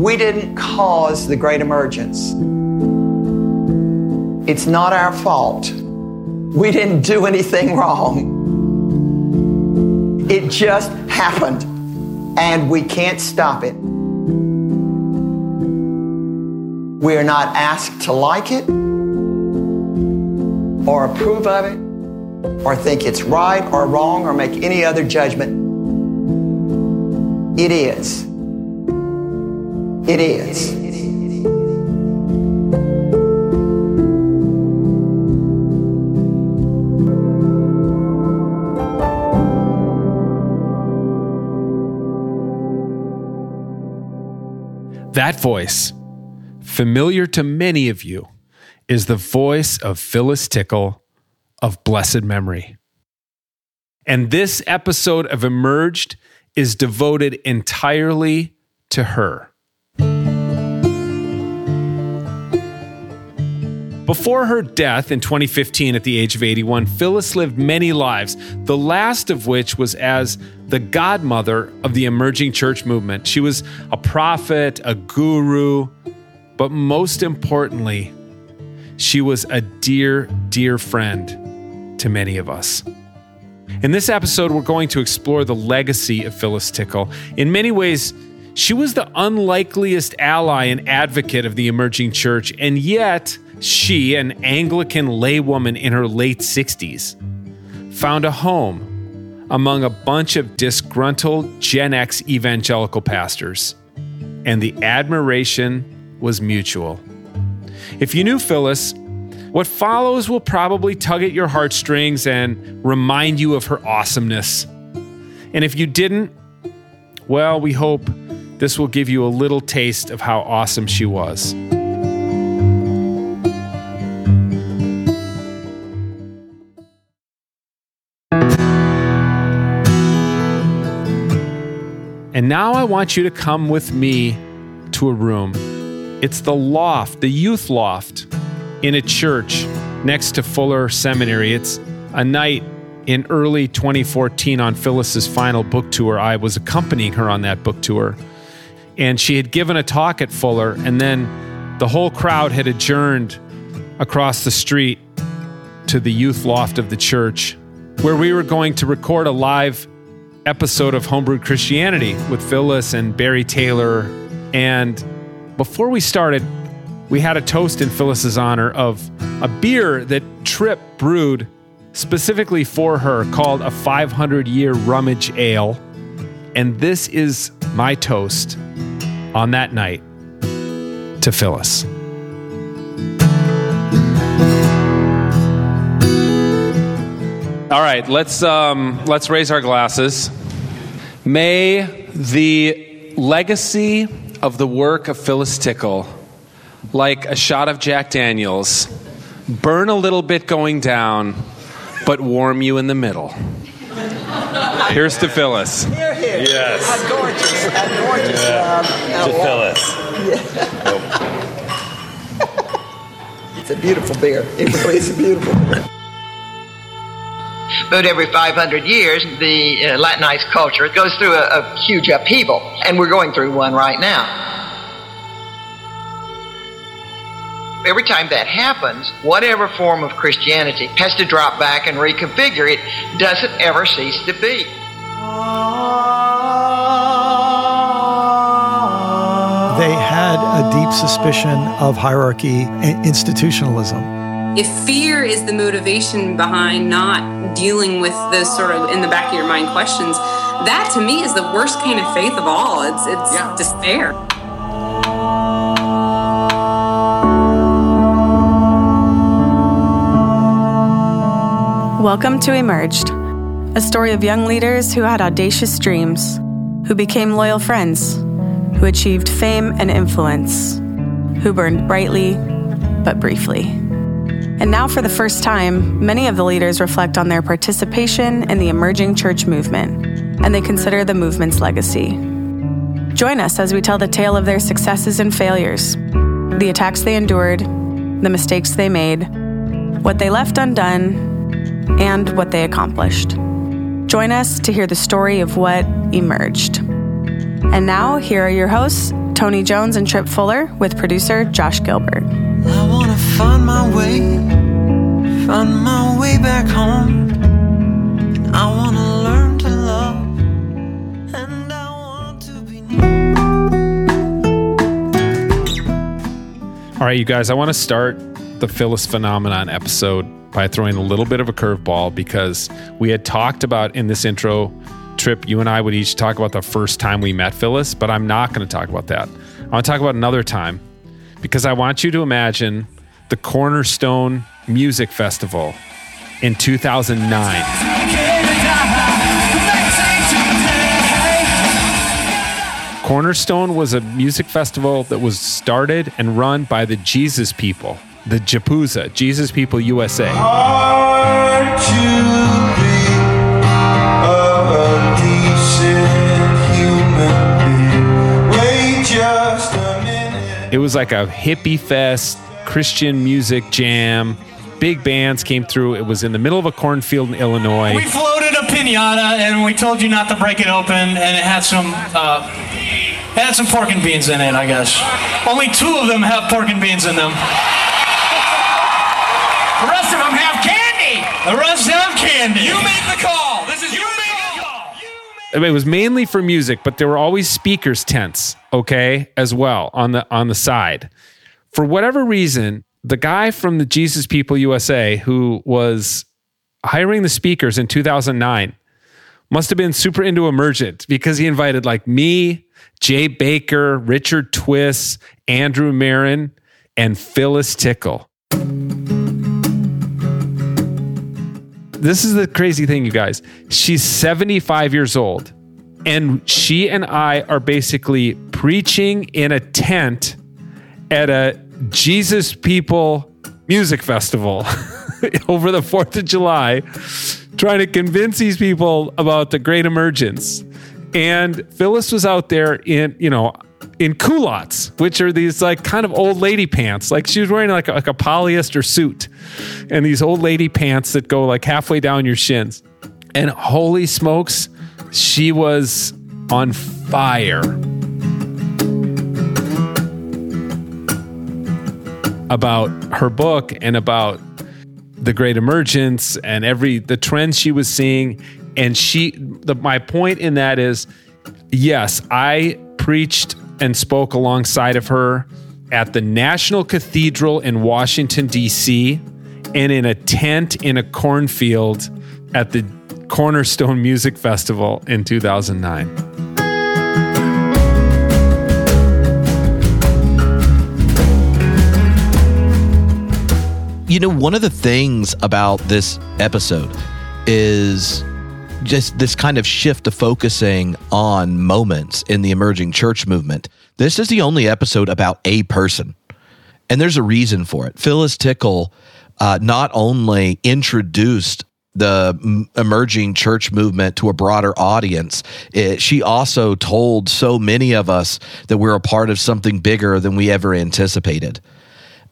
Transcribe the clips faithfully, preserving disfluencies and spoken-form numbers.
We didn't cause the Great Emergence. It's not our fault. We didn't do anything wrong. It just happened, and we can't stop it. We are not asked to like it, or approve of it, or think it's right or wrong, or make any other judgment. It is. It is. It is. That voice, familiar to many of you, is the voice of Phyllis Tickle of blessed memory. And this episode of Emerged is devoted entirely to her. Before her death in twenty fifteen at the age of eighty-one, Phyllis lived many lives, the last of which was as the godmother of the emerging church movement. She was a prophet, a guru, but most importantly, she was a dear, dear friend to many of us. In this episode, we're going to explore the legacy of Phyllis Tickle. In many ways, she was the unlikeliest ally and advocate of the emerging church, and yet she, an Anglican laywoman in her late sixties, found a home among a bunch of disgruntled Gen X evangelical pastors, and the admiration was mutual. If you knew Phyllis, what follows will probably tug at your heartstrings and remind you of her awesomeness. And if you didn't, well, we hope this will give you a little taste of how awesome she was. And now I want you to come with me to a room. It's the loft, the youth loft, in a church next to Fuller Seminary. It's a night in early twenty fourteen on Phyllis's final book tour. I was accompanying her on that book tour. And she had given a talk at Fuller, and then the whole crowd had adjourned across the street to the youth loft of the church, where we were going to record a live episode of Homebrewed Christianity with Phyllis and Barry Taylor. And before we started, we had a toast in Phyllis's honor of a beer that Tripp brewed specifically for her called a five hundred year rummage ale. And this is my toast on that night to Phyllis. All right, let's um, let's raise our glasses. May the legacy of the work of Phyllis Tickle, like a shot of Jack Daniels, burn a little bit going down, but warm you in the middle. Here's to Phyllis. Here, here. Yes. A gorgeous, a gorgeous. Yeah. Um, to Phyllis. Yeah. Oh. It's a beautiful beer. It really is a beautiful beer. But every five hundred years, the uh, Latinized culture goes through a, a huge upheaval, and we're going through one right now. Every time that happens, whatever form of Christianity has to drop back and reconfigure. It doesn't ever cease to be. They had a deep suspicion of hierarchy and institutionalism. If fear is the motivation behind not dealing with those sort of in the back of your mind questions, that to me is the worst kind of faith of all. It's it's yeah. Despair. Welcome to Emerged, a story of young leaders who had audacious dreams, who became loyal friends, who achieved fame and influence, who burned brightly, but briefly. And now for the first time, many of the leaders reflect on their participation in the emerging church movement, and they consider the movement's legacy. Join us as we tell the tale of their successes and failures, the attacks they endured, the mistakes they made, what they left undone, and what they accomplished. Join us to hear the story of what emerged. And now, here are your hosts, Tony Jones and Tripp Fuller, with producer Josh Gilbert. I wanna find my way, find my way back home. I wanna learn to love. All right, you guys, I want to start the Phyllis Phenomenon episode by throwing a little bit of a curveball, because we had talked about in this intro, Tripp, you and I would each talk about the first time we met Phyllis, but I'm not going to talk about that. I want to talk about another time, because I want you to imagine the Cornerstone Music Festival in two thousand nine. Cornerstone was a music festival that was started and run by the Jesus People, the J P U S A, Jesus People U S A. Aren't you being a decent human being? Wait just a minute. It was like a hippie fest, Christian music jam. Big bands came through. It was in the middle of a cornfield in Illinois. We floated a pinata, and we told you not to break it open, and it had some uh, it had some pork and beans in it, I guess. Only two of them have pork and beans in them. The rest of them have candy. The rest have candy. You make the call. This is you make the call. You make- it was mainly for music, but there were always speakers tents, okay, as well on the on the side. For whatever reason, the guy from the Jesus People U S A who was hiring the speakers in two thousand nine must have been super into Emergent, because he invited like me, Jay Baker, Richard Twiss, Andrew Marin, and Phyllis Tickle. This is the crazy thing, you guys. She's seventy-five years old, and she and I are basically preaching in a tent at a Jesus People Music Festival over the fourth of July, trying to convince these people about the Great Emergence. And Phyllis was out there in, you know, in culottes, which are these like kind of old lady pants. Like she was wearing like a, like a polyester suit and these old lady pants that go like halfway down your shins. And holy smokes, she was on fire about her book and about the Great Emergence and every the trends she was seeing. And she, the, my point in that is, yes, I preached and spoke alongside of her at the National Cathedral in Washington, D C, and in a tent in a cornfield at the Cornerstone Music Festival in two thousand nine. You know, one of the things about this episode is just this kind of shift to focusing on moments in the emerging church movement. This is the only episode about a person, and there's a reason for it. Phyllis Tickle uh, not only introduced the emerging church movement to a broader audience, it, she also told so many of us that we're a part of something bigger than we ever anticipated.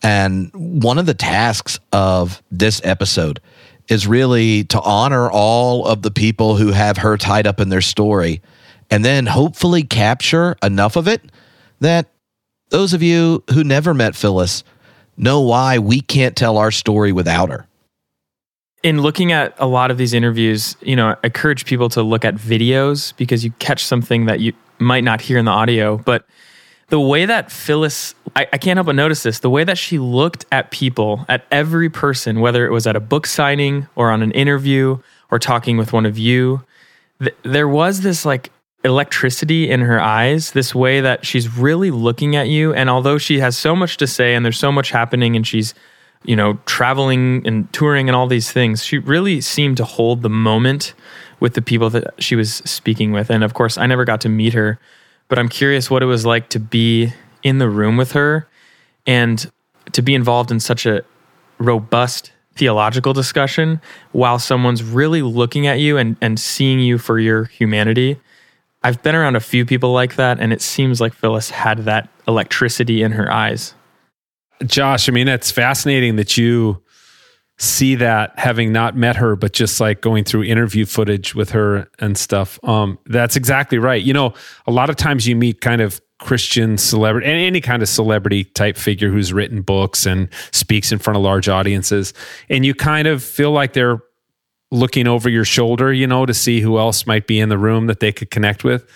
And one of the tasks of this episode is really to honor all of the people who have her tied up in their story, and then hopefully capture enough of it that those of you who never met Phyllis know why we can't tell our story without her. In looking at a lot of these interviews, you know, I encourage people to look at videos, because you catch something that you might not hear in the audio, but the way that Phyllis, I, I can't help but notice this, the way that she looked at people, at every person, whether it was at a book signing or on an interview or talking with one of you, th- there was this like electricity in her eyes, this way that she's really looking at you. And although she has so much to say and there's so much happening and she's, you know, traveling and touring and all these things, she really seemed to hold the moment with the people that she was speaking with. And of course, I never got to meet her, but I'm curious what it was like to be in the room with her And to be involved in such a robust theological discussion while someone's really looking at you and, and seeing you for your humanity. I've been around a few people like that, and it seems like Phyllis had that electricity in her eyes. Josh, I mean, it's fascinating that you see that, having not met her, but just like going through interview footage with her and stuff. Um, that's exactly right. You know, a lot of times you meet kind of Christian celebrity, and any kind of celebrity type figure who's written books and speaks in front of large audiences, and you kind of feel like they're looking over your shoulder, you know, to see who else might be in the room that they could connect with.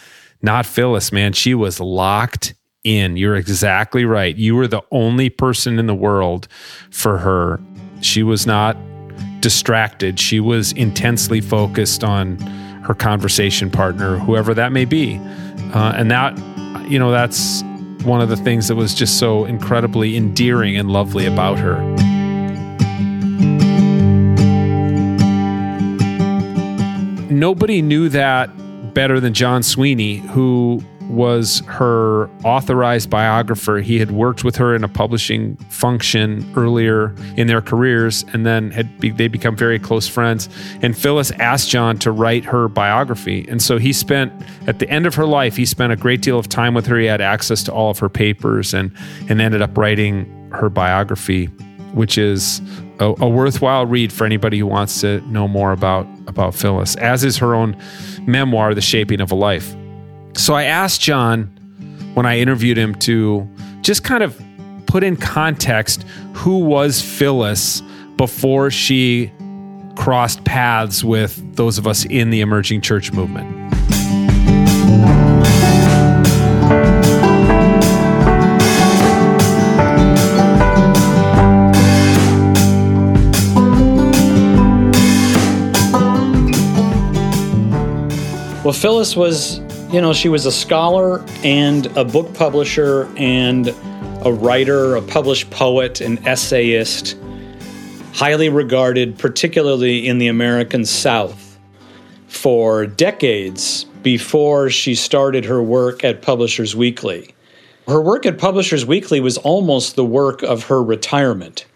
Not Phyllis, man. She was locked in. You're exactly right. You were the only person in the world for her. She was not distracted. She was intensely focused on her conversation partner, whoever that may be. Uh, and that, you know, that's one of the things that was just so incredibly endearing and lovely about her. Nobody knew that better than Jon Sweeney, who was her authorized biographer. He had worked with her in a publishing function earlier in their careers, and then had be, they become very close friends. And Phyllis asked Jon to write her biography. And so he spent, at the end of her life, he spent a great deal of time with her. He had access to all of her papers and, and ended up writing her biography, which is a, a worthwhile read for anybody who wants to know more about, about Phyllis, as is her own memoir, The Shaping of a Life. So I asked Jon, when I interviewed him, to just kind of put in context who was Phyllis before she crossed paths with those of us in the emerging church movement. Well, Phyllis was... You know, she was a scholar and a book publisher and a writer, a published poet, an essayist, highly regarded, particularly in the American South, for decades before she started her work at Publishers Weekly. Her work at Publishers Weekly was almost the work of her retirement.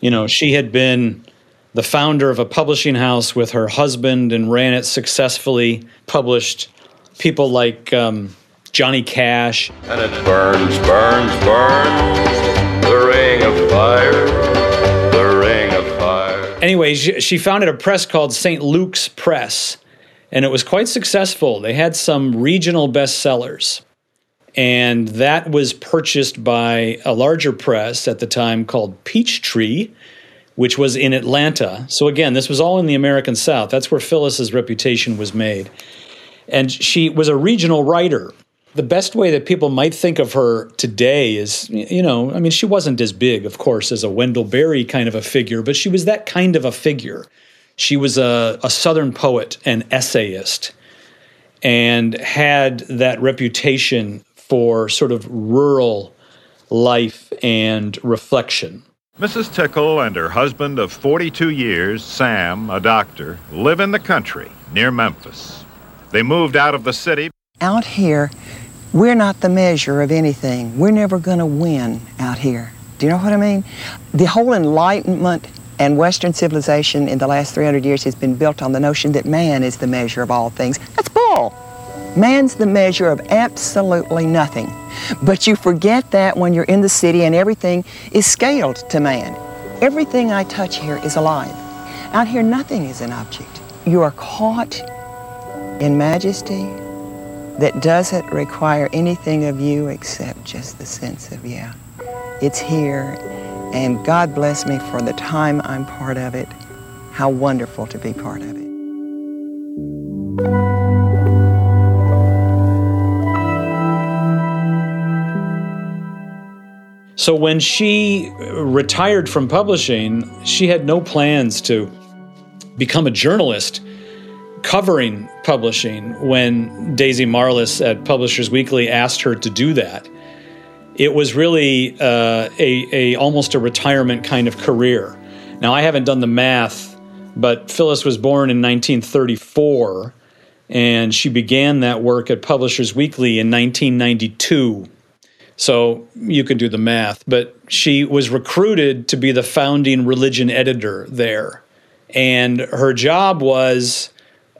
You know, she had been the founder of a publishing house with her husband and ran it successfully, published people like um, Johnny Cash. And it burns, burns, burns, the ring of fire, the ring of fire. Anyway, she, she founded a press called Saint Luke's Press, and it was quite successful. They had some regional bestsellers, and that was purchased by a larger press at the time called Peachtree, which was in Atlanta. So again, this was all in the American South. That's where Phyllis's reputation was made. And she was a regional writer. The best way that people might think of her today is, you know, I mean, she wasn't as big, of course, as a Wendell Berry kind of a figure, but she was that kind of a figure. She was a, a Southern poet and essayist and had that reputation for sort of rural life and reflection. Missus Tickle and her husband of forty-two years, Sam, a doctor, live in the country near Memphis. They moved out of the city. Out here, we're not the measure of anything. We're never going to win out here. Do you know what I mean? The whole Enlightenment and Western civilization in the last three hundred years has been built on the notion that man is the measure of all things. That's bull. Man's the measure of absolutely nothing. But you forget that when you're in the city and everything is scaled to man. Everything I touch here is alive. Out here, nothing is an object. You are caught in majesty that doesn't require anything of you except just the sense of, yeah, it's here, and God bless me for the time I'm part of it. How wonderful to be part of it. So when she retired from publishing, she had no plans to become a journalist covering publishing. When Daisy Marlis at Publishers Weekly asked her to do that, it was really uh, a, a almost a retirement kind of career. Now, I haven't done the math, but Phyllis was born in nineteen thirty-four, and she began that work at Publishers Weekly in nineteen ninety-two. So you can do the math. But she was recruited to be the founding religion editor there. And her job was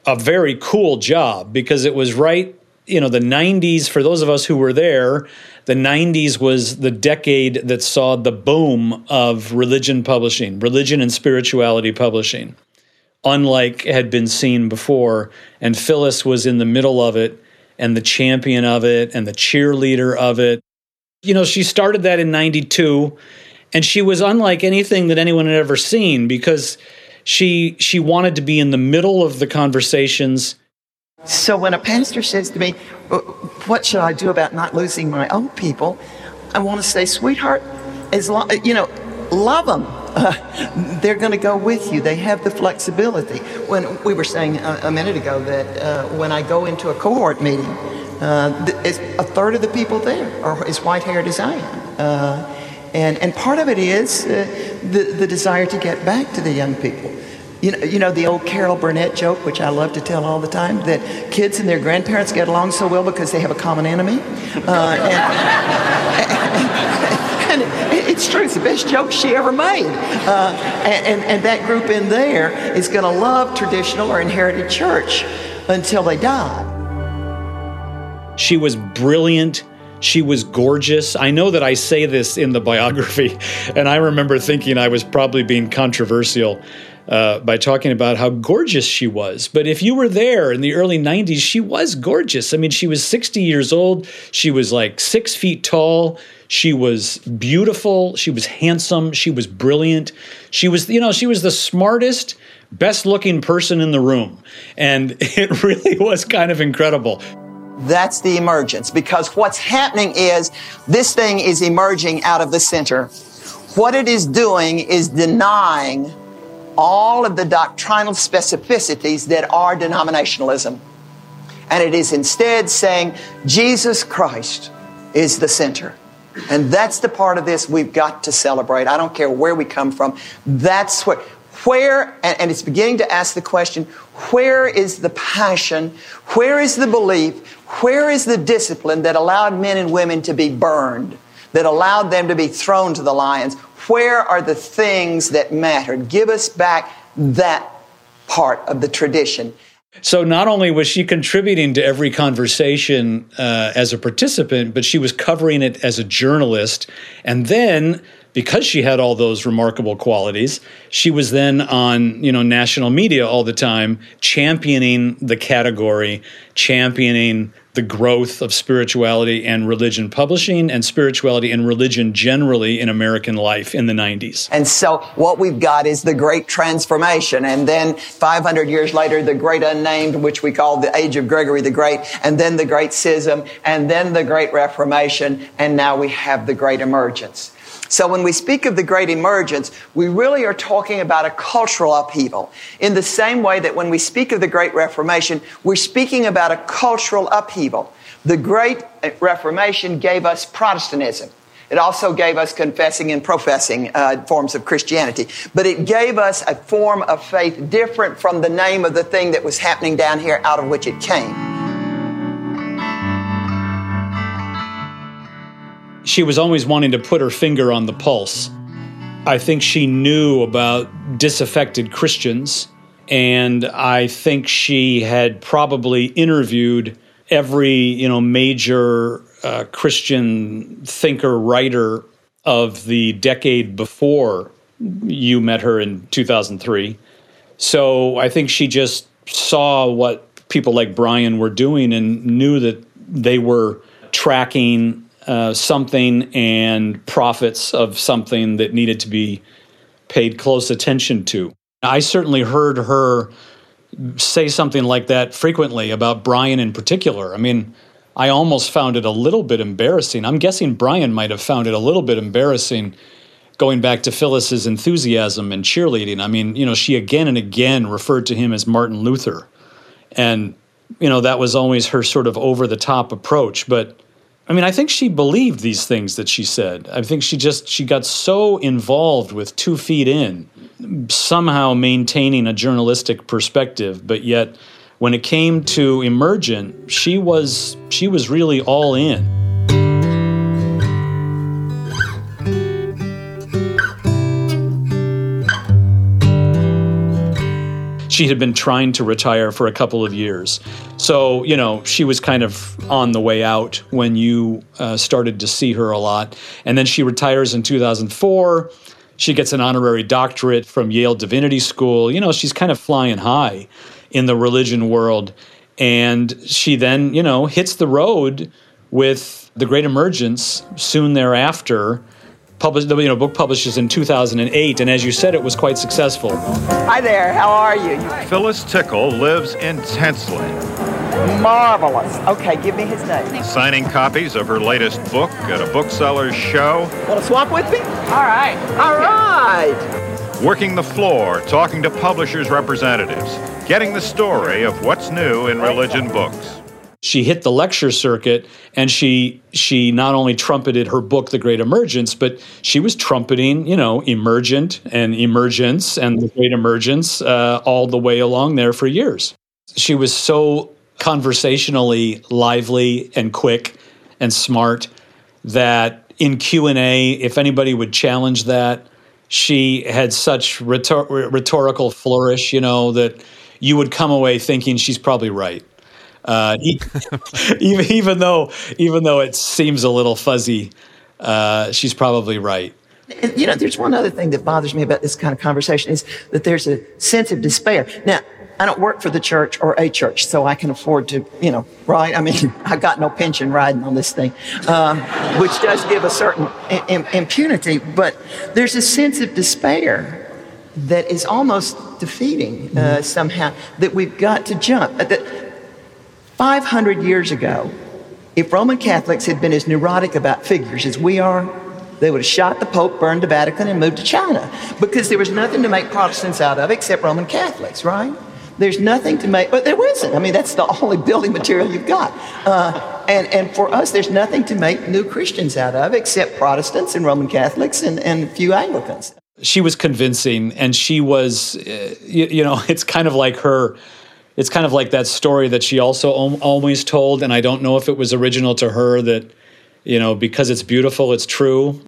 a very cool job because it was right, you know, the nineties, for those of us who were there, the nineties was the decade that saw the boom of religion publishing, religion and spirituality publishing, unlike had been seen before. And Phyllis was in the middle of it and the champion of it and the cheerleader of it. You know, she started that in ninety-two, and she was unlike anything that anyone had ever seen because she she wanted to be in the middle of the conversations. So when a pastor says to me, what should I do about not losing my own people? I want to say, sweetheart, as long, you know, love them. Uh, they're going to go with you. They have the flexibility. When we were saying a, a minute ago that uh, when I go into a cohort meeting, uh, th- a third of the people there are as white-haired as I am. Uh, and, and part of it is uh, the, the desire to get back to the young people. You know, you know the old Carol Burnett joke, which I love to tell all the time, that kids and their grandparents get along so well because they have a common enemy. Uh, and, and it's true. It's the best joke she ever made. Uh, and, and that group in there is going to love traditional or inherited church until they die. She was brilliant. She was gorgeous. I know that I say this in the biography, and I remember thinking I was probably being controversial Uh, by talking about how gorgeous she was. But if you were there in the early nineties, she was gorgeous. I mean, she was sixty years old. She was like six feet tall. She was beautiful. She was handsome. She was brilliant. She was, you know, she was the smartest, best-looking person in the room. And it really was kind of incredible. That's the emergence, because what's happening is this thing is emerging out of the center. What it is doing is denying all of the doctrinal specificities that are denominationalism. And it is instead saying Jesus Christ is the center. And that's the part of this we've got to celebrate. I don't care where we come from. That's what, where, and, and it's beginning to ask the question, where is the passion? Where is the belief? Where is the discipline that allowed men and women to be burned? That allowed them to be thrown to the lions? Where are the things that mattered? Give us back that part of the tradition. So not only was she contributing to every conversation uh, as a participant, but she was covering it as a journalist. And then, because she had all those remarkable qualities, she was then on, you know, national media all the time, championing the category, championing the growth of spirituality and religion publishing and spirituality and religion generally in American life in the nineties. And so what we've got is the great transformation. And then five hundred years later, the great unnamed, which we call the age of Gregory the Great, and then the great schism, and then the great reformation. And now we have the great emergence. So when we speak of the great emergence, we really are talking about a cultural upheaval. In the same way that when we speak of the great reformation, we're speaking about a cultural upheaval. The great reformation gave us Protestantism. It also gave us confessing and professing uh, forms of Christianity. But it gave us a form of faith different from the name of the thing that was happening down here out of which it came. She was always wanting to put her finger on the pulse. I think she knew about disaffected Christians, and I think she had probably interviewed every, you know, major uh, Christian thinker, writer of the decade before you met her in two thousand three. So I think she just saw what people like Brian were doing and knew that they were tracking Uh, something and profits of something that needed to be paid close attention to. I certainly heard her say something like that frequently about Brian in particular. I mean, I almost found it a little bit embarrassing. I'm guessing Brian might have found it a little bit embarrassing going back to Phyllis's enthusiasm and cheerleading. I mean, you know, she again and again referred to him as Martin Luther. And, you know, that was always her sort of over-the-top approach, but I mean, I think she believed these things that she said. I think she just, she got so involved with two feet in, somehow maintaining a journalistic perspective, but yet when it came to Emergent, she was, she was really all in. she had been trying to retire for a couple of years. So, you know, she was kind of on the way out when you uh, started to see her a lot. And then she retires in two thousand four. She gets an honorary doctorate from Yale Divinity School. You know, she's kind of flying high in the religion world. And she then, you know, hits the road with The Great Emergence soon thereafter. Published, you know, book publishes in two thousand eight, and as you said, it was quite successful. Hi there, how are you? Phyllis Tickle lives intensely. Marvelous. Okay, give me his name. Signing copies of her latest book at a bookseller's show. Want to swap with me? All right. All right. Working the floor, talking to publishers' representatives, getting the story of what's new in religion books. She hit the lecture circuit, and she she not only trumpeted her book, The Great Emergence, but she was trumpeting, you know, Emergent and Emergence and The Great Emergence uh, all the way along there for years. She was so conversationally lively and quick and smart that in Q and A, if anybody would challenge that, she had such rhetor- rhetorical flourish, you know, that you would come away thinking she's probably right. Uh, even, even though, even though it seems a little fuzzy, uh, she's probably right. You know, there's one other thing that bothers me about this kind of conversation is that there's a sense of despair. Now, I don't work for the church or a church, so I can afford to, you know, right? I mean, I got no pension riding on this thing, um, which does give a certain im- impunity, but there's a sense of despair that is almost defeating, uh, mm-hmm. somehow, that we've got to jump. Uh, that, five hundred years ago, if Roman Catholics had been as neurotic about figures as we are, they would have shot the Pope, burned the Vatican, and moved to China, because there was nothing to make Protestants out of except Roman Catholics, right? There's nothing to make, but there isn't. I mean, that's the only building material you've got. Uh, and, and for us, there's nothing to make new Christians out of except Protestants and Roman Catholics and, and a few Anglicans. She was convincing, and she was, uh, you, you know, it's kind of like her... It's kind of like that story that she also om- always told, and I don't know if it was original to her, that, you know, because it's beautiful, it's true.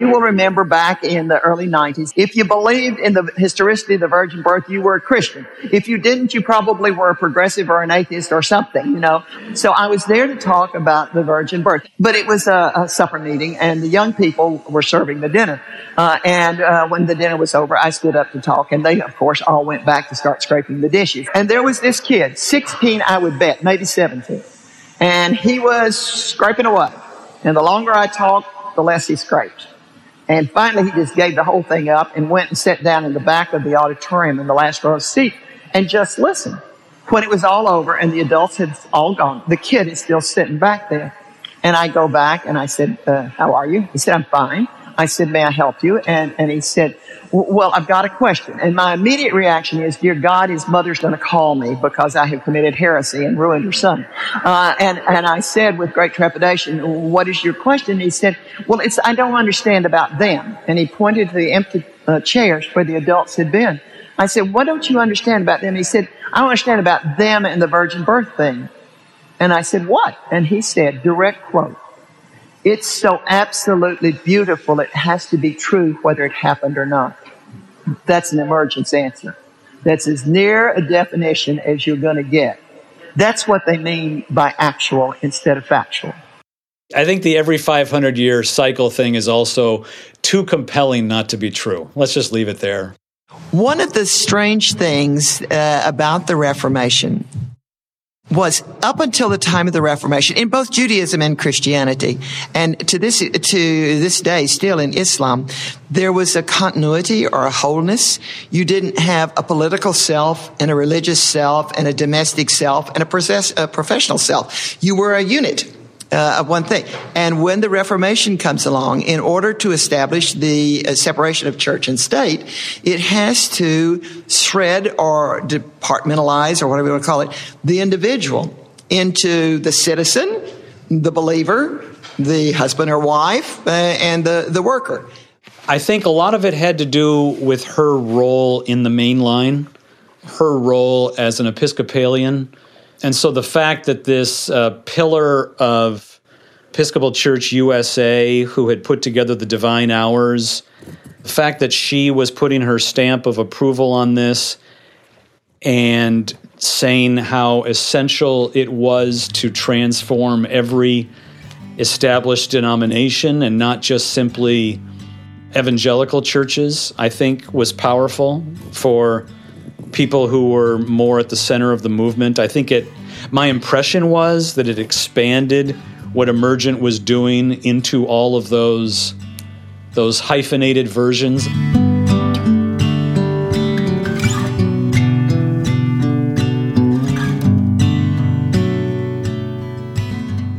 You will remember back in the early nineties, if you believed in the historicity of the virgin birth, you were a Christian. If you didn't, you probably were a progressive or an atheist or something, you know. So I was there to talk about the virgin birth. But it was a, a supper meeting, and the young people were serving the dinner. Uh, and uh, when the dinner was over, I stood up to talk, and they, of course, all went back to start scraping the dishes. And there was this kid, sixteen, I would bet, maybe seventeen. And he was scraping away. And the longer I talked, the less he scraped. And finally, he just gave the whole thing up and went and sat down in the back of the auditorium in the last row seat and just listened. When it was all over and the adults had all gone, the kid is still sitting back there. And I go back and I said, uh, how are you? He said, I'm fine. I said, may I help you? And, and he said, well, I've got a question. And my immediate reaction is, dear God, his mother's going to call me because I have committed heresy and ruined her son. Uh, and, and I said with great trepidation, what is your question? He said, well, it's, I don't understand about them. And he pointed to the empty uh, chairs where the adults had been. I said, what don't you understand about them? He said, I don't understand about them and the virgin birth thing. And I said, what? And he said, direct quote, it's so absolutely beautiful, it has to be true whether it happened or not. That's an emergence answer. That's as near a definition as you're going to get. That's what they mean by actual instead of factual. I think the every five hundred year cycle thing is also too compelling not to be true. Let's just leave it there. One of the strange things uh, about the Reformation was up until the time of the Reformation in both Judaism and Christianity, and to this to this day still in Islam, there was a continuity or a wholeness. You didn't have a political self and a religious self and a domestic self and a, process, a professional self. You were a unit uh, of one thing. And when the Reformation comes along, in order to establish the uh, separation of church and state, it has to shred or departmentalize, or whatever you want to call it, the individual into the citizen, the believer, the husband or wife, uh, and the, the worker. I think a lot of it had to do with her role in the main line, her role as an Episcopalian. And so the fact that this uh, pillar of Episcopal Church U S A, who had put together the Divine Hours, the fact that she was putting her stamp of approval on this, and saying how essential it was to transform every established denomination and not just simply evangelical churches, I think was powerful for people who were more at the center of the movement. I think it, my impression was that it expanded what Emergent was doing into all of those, those hyphenated versions.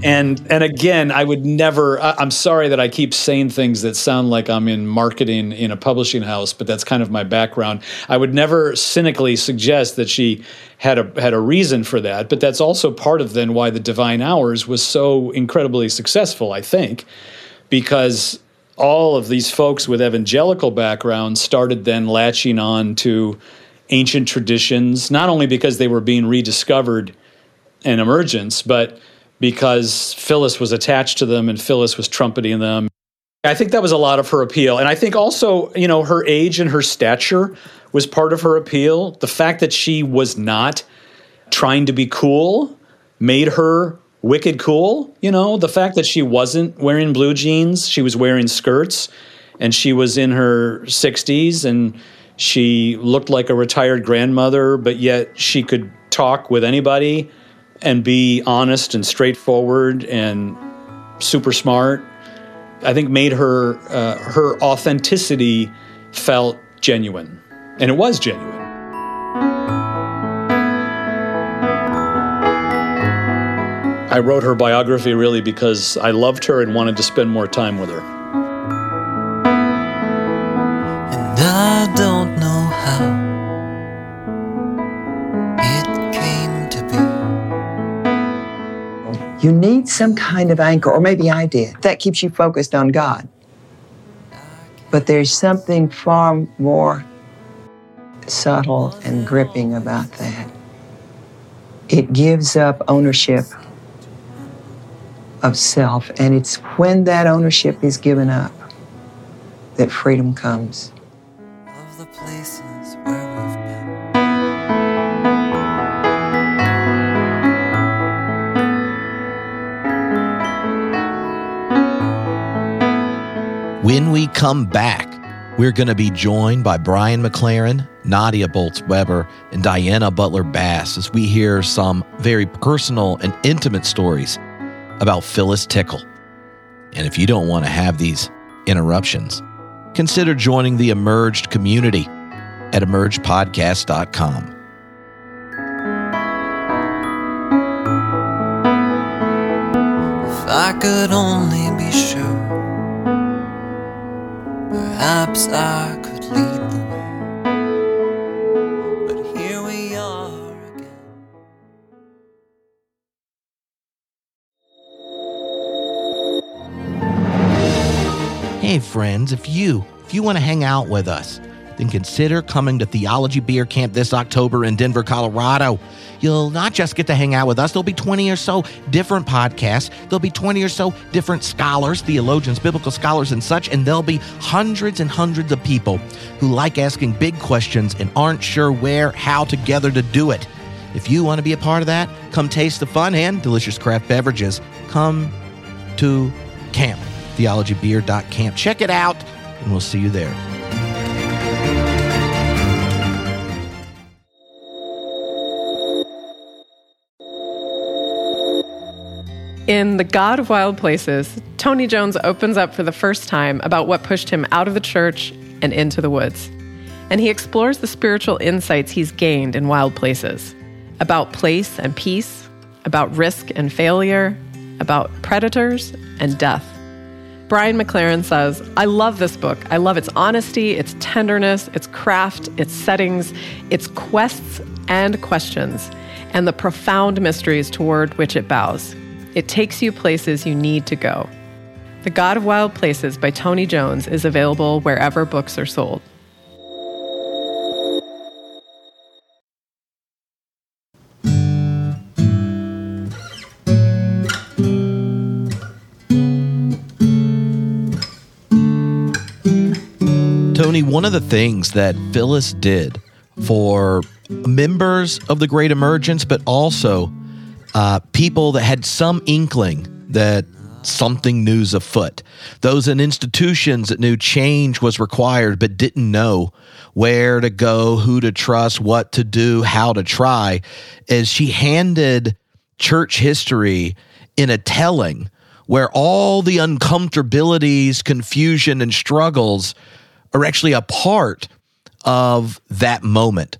And and again, I would never, I, I'm sorry that I keep saying things that sound like I'm in marketing in a publishing house, but that's kind of my background. I would never cynically suggest that she had a had a reason for that, but that's also part of then why The Divine Hours was so incredibly successful, I think, because all of these folks with evangelical backgrounds started then latching on to ancient traditions, not only because they were being rediscovered in Emergence, but because Phyllis was attached to them and Phyllis was trumpeting them. I think that was a lot of her appeal. And I think also, you know, her age and her stature was part of her appeal. The fact that she was not trying to be cool made her wicked cool. You know, the fact that she wasn't wearing blue jeans, she was wearing skirts, and she was in her sixties, and she looked like a retired grandmother, but yet she could talk with anybody and be honest and straightforward and super smart, I think made her uh, her authenticity felt genuine. And it was genuine. I wrote her biography really because I loved her and wanted to spend more time with her. And I don't know how. You need some kind of anchor, or maybe I did. That keeps you focused on God. But there's something far more subtle and gripping about that. It gives up ownership of self, and it's when that ownership is given up that freedom comes. Of the places where we've been. When we come back, we're going to be joined by Brian McLaren, Nadia Bolz-Weber, and Diana Butler Bass as we hear some very personal and intimate stories about Phyllis Tickle. And if you don't want to have these interruptions, consider joining the Emerged community at Emerged Podcast dot com. If I could only be sure, perhaps I could lead the way, but here we are again. Hey friends, if you, if you want to hang out with us, then consider coming to Theology Beer Camp this October in Denver, Colorado. You'll not just get to hang out with us. There'll be twenty or so different podcasts. There'll be twenty or so different scholars, theologians, biblical scholars, and such. And there'll be hundreds and hundreds of people who like asking big questions and aren't sure where, how, together to do it. If you want to be a part of that, come taste the fun and delicious craft beverages. Come to camp, theology beer dot camp. Check it out, and we'll see you there. In The God of Wild Places, Tony Jones opens up for the first time about what pushed him out of the church and into the woods. And he explores the spiritual insights he's gained in wild places, about place and peace, about risk and failure, about predators and death. Brian McLaren says, I love this book. I love its honesty, its tenderness, its craft, its settings, its quests and questions, and the profound mysteries toward which it bows. It takes you places you need to go. The God of Wild Places by Tony Jones is available wherever books are sold. Tony, one of the things that Phyllis did for members of the Great Emergence, but also uh, people that had some inkling that something new's afoot. Those in institutions that knew change was required but didn't know where to go, who to trust, what to do, how to try, as she handed church history in a telling where all the uncomfortabilities, confusion, and struggles are actually a part of that moment.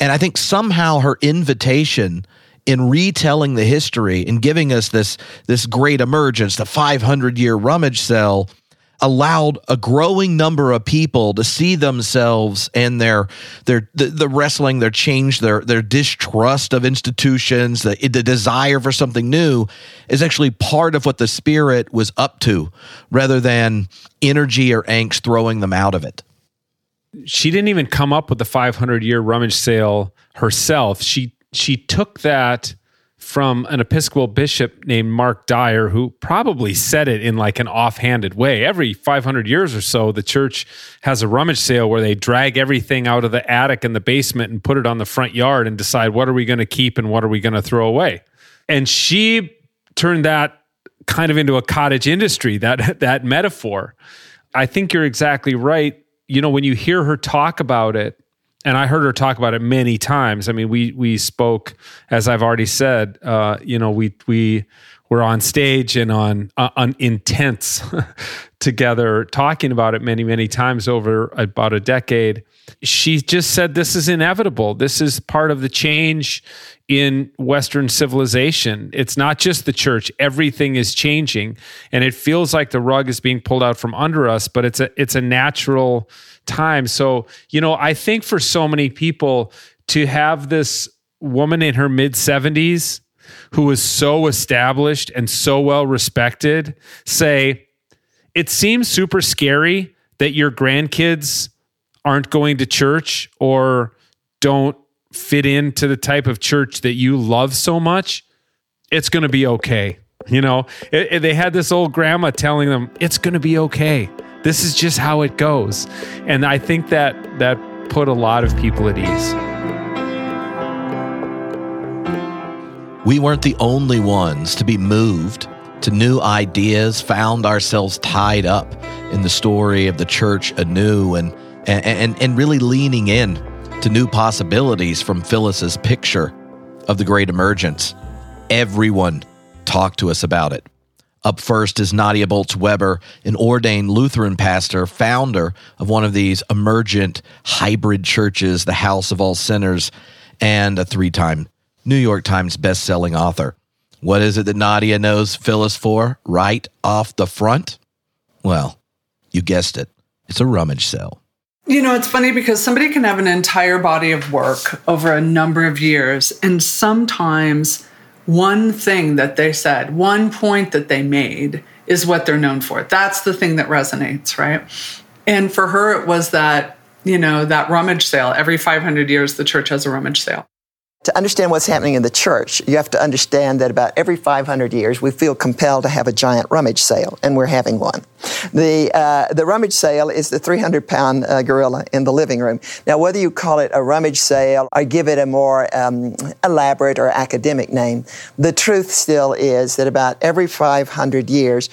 And I think somehow her invitation in retelling the history and giving us this, this great emergence, the five hundred year rummage sale, allowed a growing number of people to see themselves and their their the, the wrestling, their change, their their distrust of institutions, the, the desire for something new is actually part of what the Spirit was up to, rather than energy or angst throwing them out of it. She didn't even come up with the five hundred year rummage sale herself. She she took that from an Episcopal bishop named Mark Dyer, who probably said it in like an offhanded way. Every five hundred years or so, the church has a rummage sale where they drag everything out of the attic and the basement and put it on the front yard and decide what are we going to keep and what are we going to throw away. And she turned that kind of into a cottage industry, that that metaphor. I think you're exactly right. You know, when you hear her talk about it, and I heard her talk about it many times. I mean, we we spoke, as I've already said. Uh, you know, we we were on stage and on uh, on intense together, talking about it many many times over about a decade. She just said, "This is inevitable. This is part of the change in Western civilization. It's not just the church. Everything is changing, and it feels like the rug is being pulled out from under us. But it's a it's a natural." time. So, you know, I think for so many people to have this woman in her mid seventies who was so established and so well respected say, it seems super scary that your grandkids aren't going to church or don't fit into the type of church that you love so much. It's going to be okay. You know, it, it, they had this old grandma telling them, it's going to be okay. This is just how it goes. And I think that that put a lot of people at ease. We weren't the only ones to be moved to new ideas, found ourselves tied up in the story of the church anew and and, and, and really leaning in to new possibilities from Phyllis's picture of the Great Emergence. Everyone talked to us about it. Up first is Nadia Bolz-Weber, an ordained Lutheran pastor, founder of one of these emergent hybrid churches, the House of All Sinners, and a three-time New York Times best-selling author. What is it that Nadia knows Phyllis for right off the front? Well, you guessed it. It's a rummage sale. You know, it's funny because somebody can have an entire body of work over a number of years, and sometimes one thing that they said, one point that they made is what they're known for. That's the thing that resonates, right? And for her, it was that, you know, that rummage sale. Every five hundred years, the church has a rummage sale. To understand what's happening in the church, you have to understand that about every five hundred years, we feel compelled to have a giant rummage sale, and we're having one. The uh, the rummage sale is the three hundred pound uh, gorilla in the living room. Now, whether you call it a rummage sale or give it a more um, elaborate or academic name, the truth still is that about every five hundred years,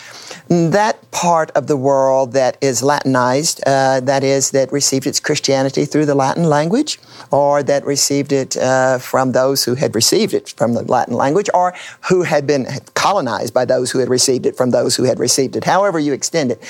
that part of the world that is Latinized, uh, that is, that received its Christianity through the Latin language, or that received it uh, from from those who had received it from the Latin language, or who had been colonized by those who had received it from those who had received it, however you extend it.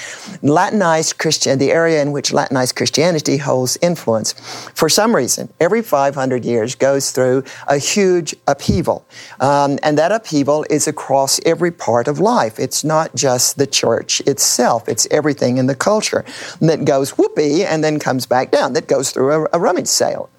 Latinized Christian, the area in which Latinized Christianity holds influence, for some reason, every five hundred years goes through a huge upheaval. Um, and that upheaval is across every part of life. It's not just the church itself. It's everything in the culture that goes whoopee and then comes back down, that goes through a, a rummage sale.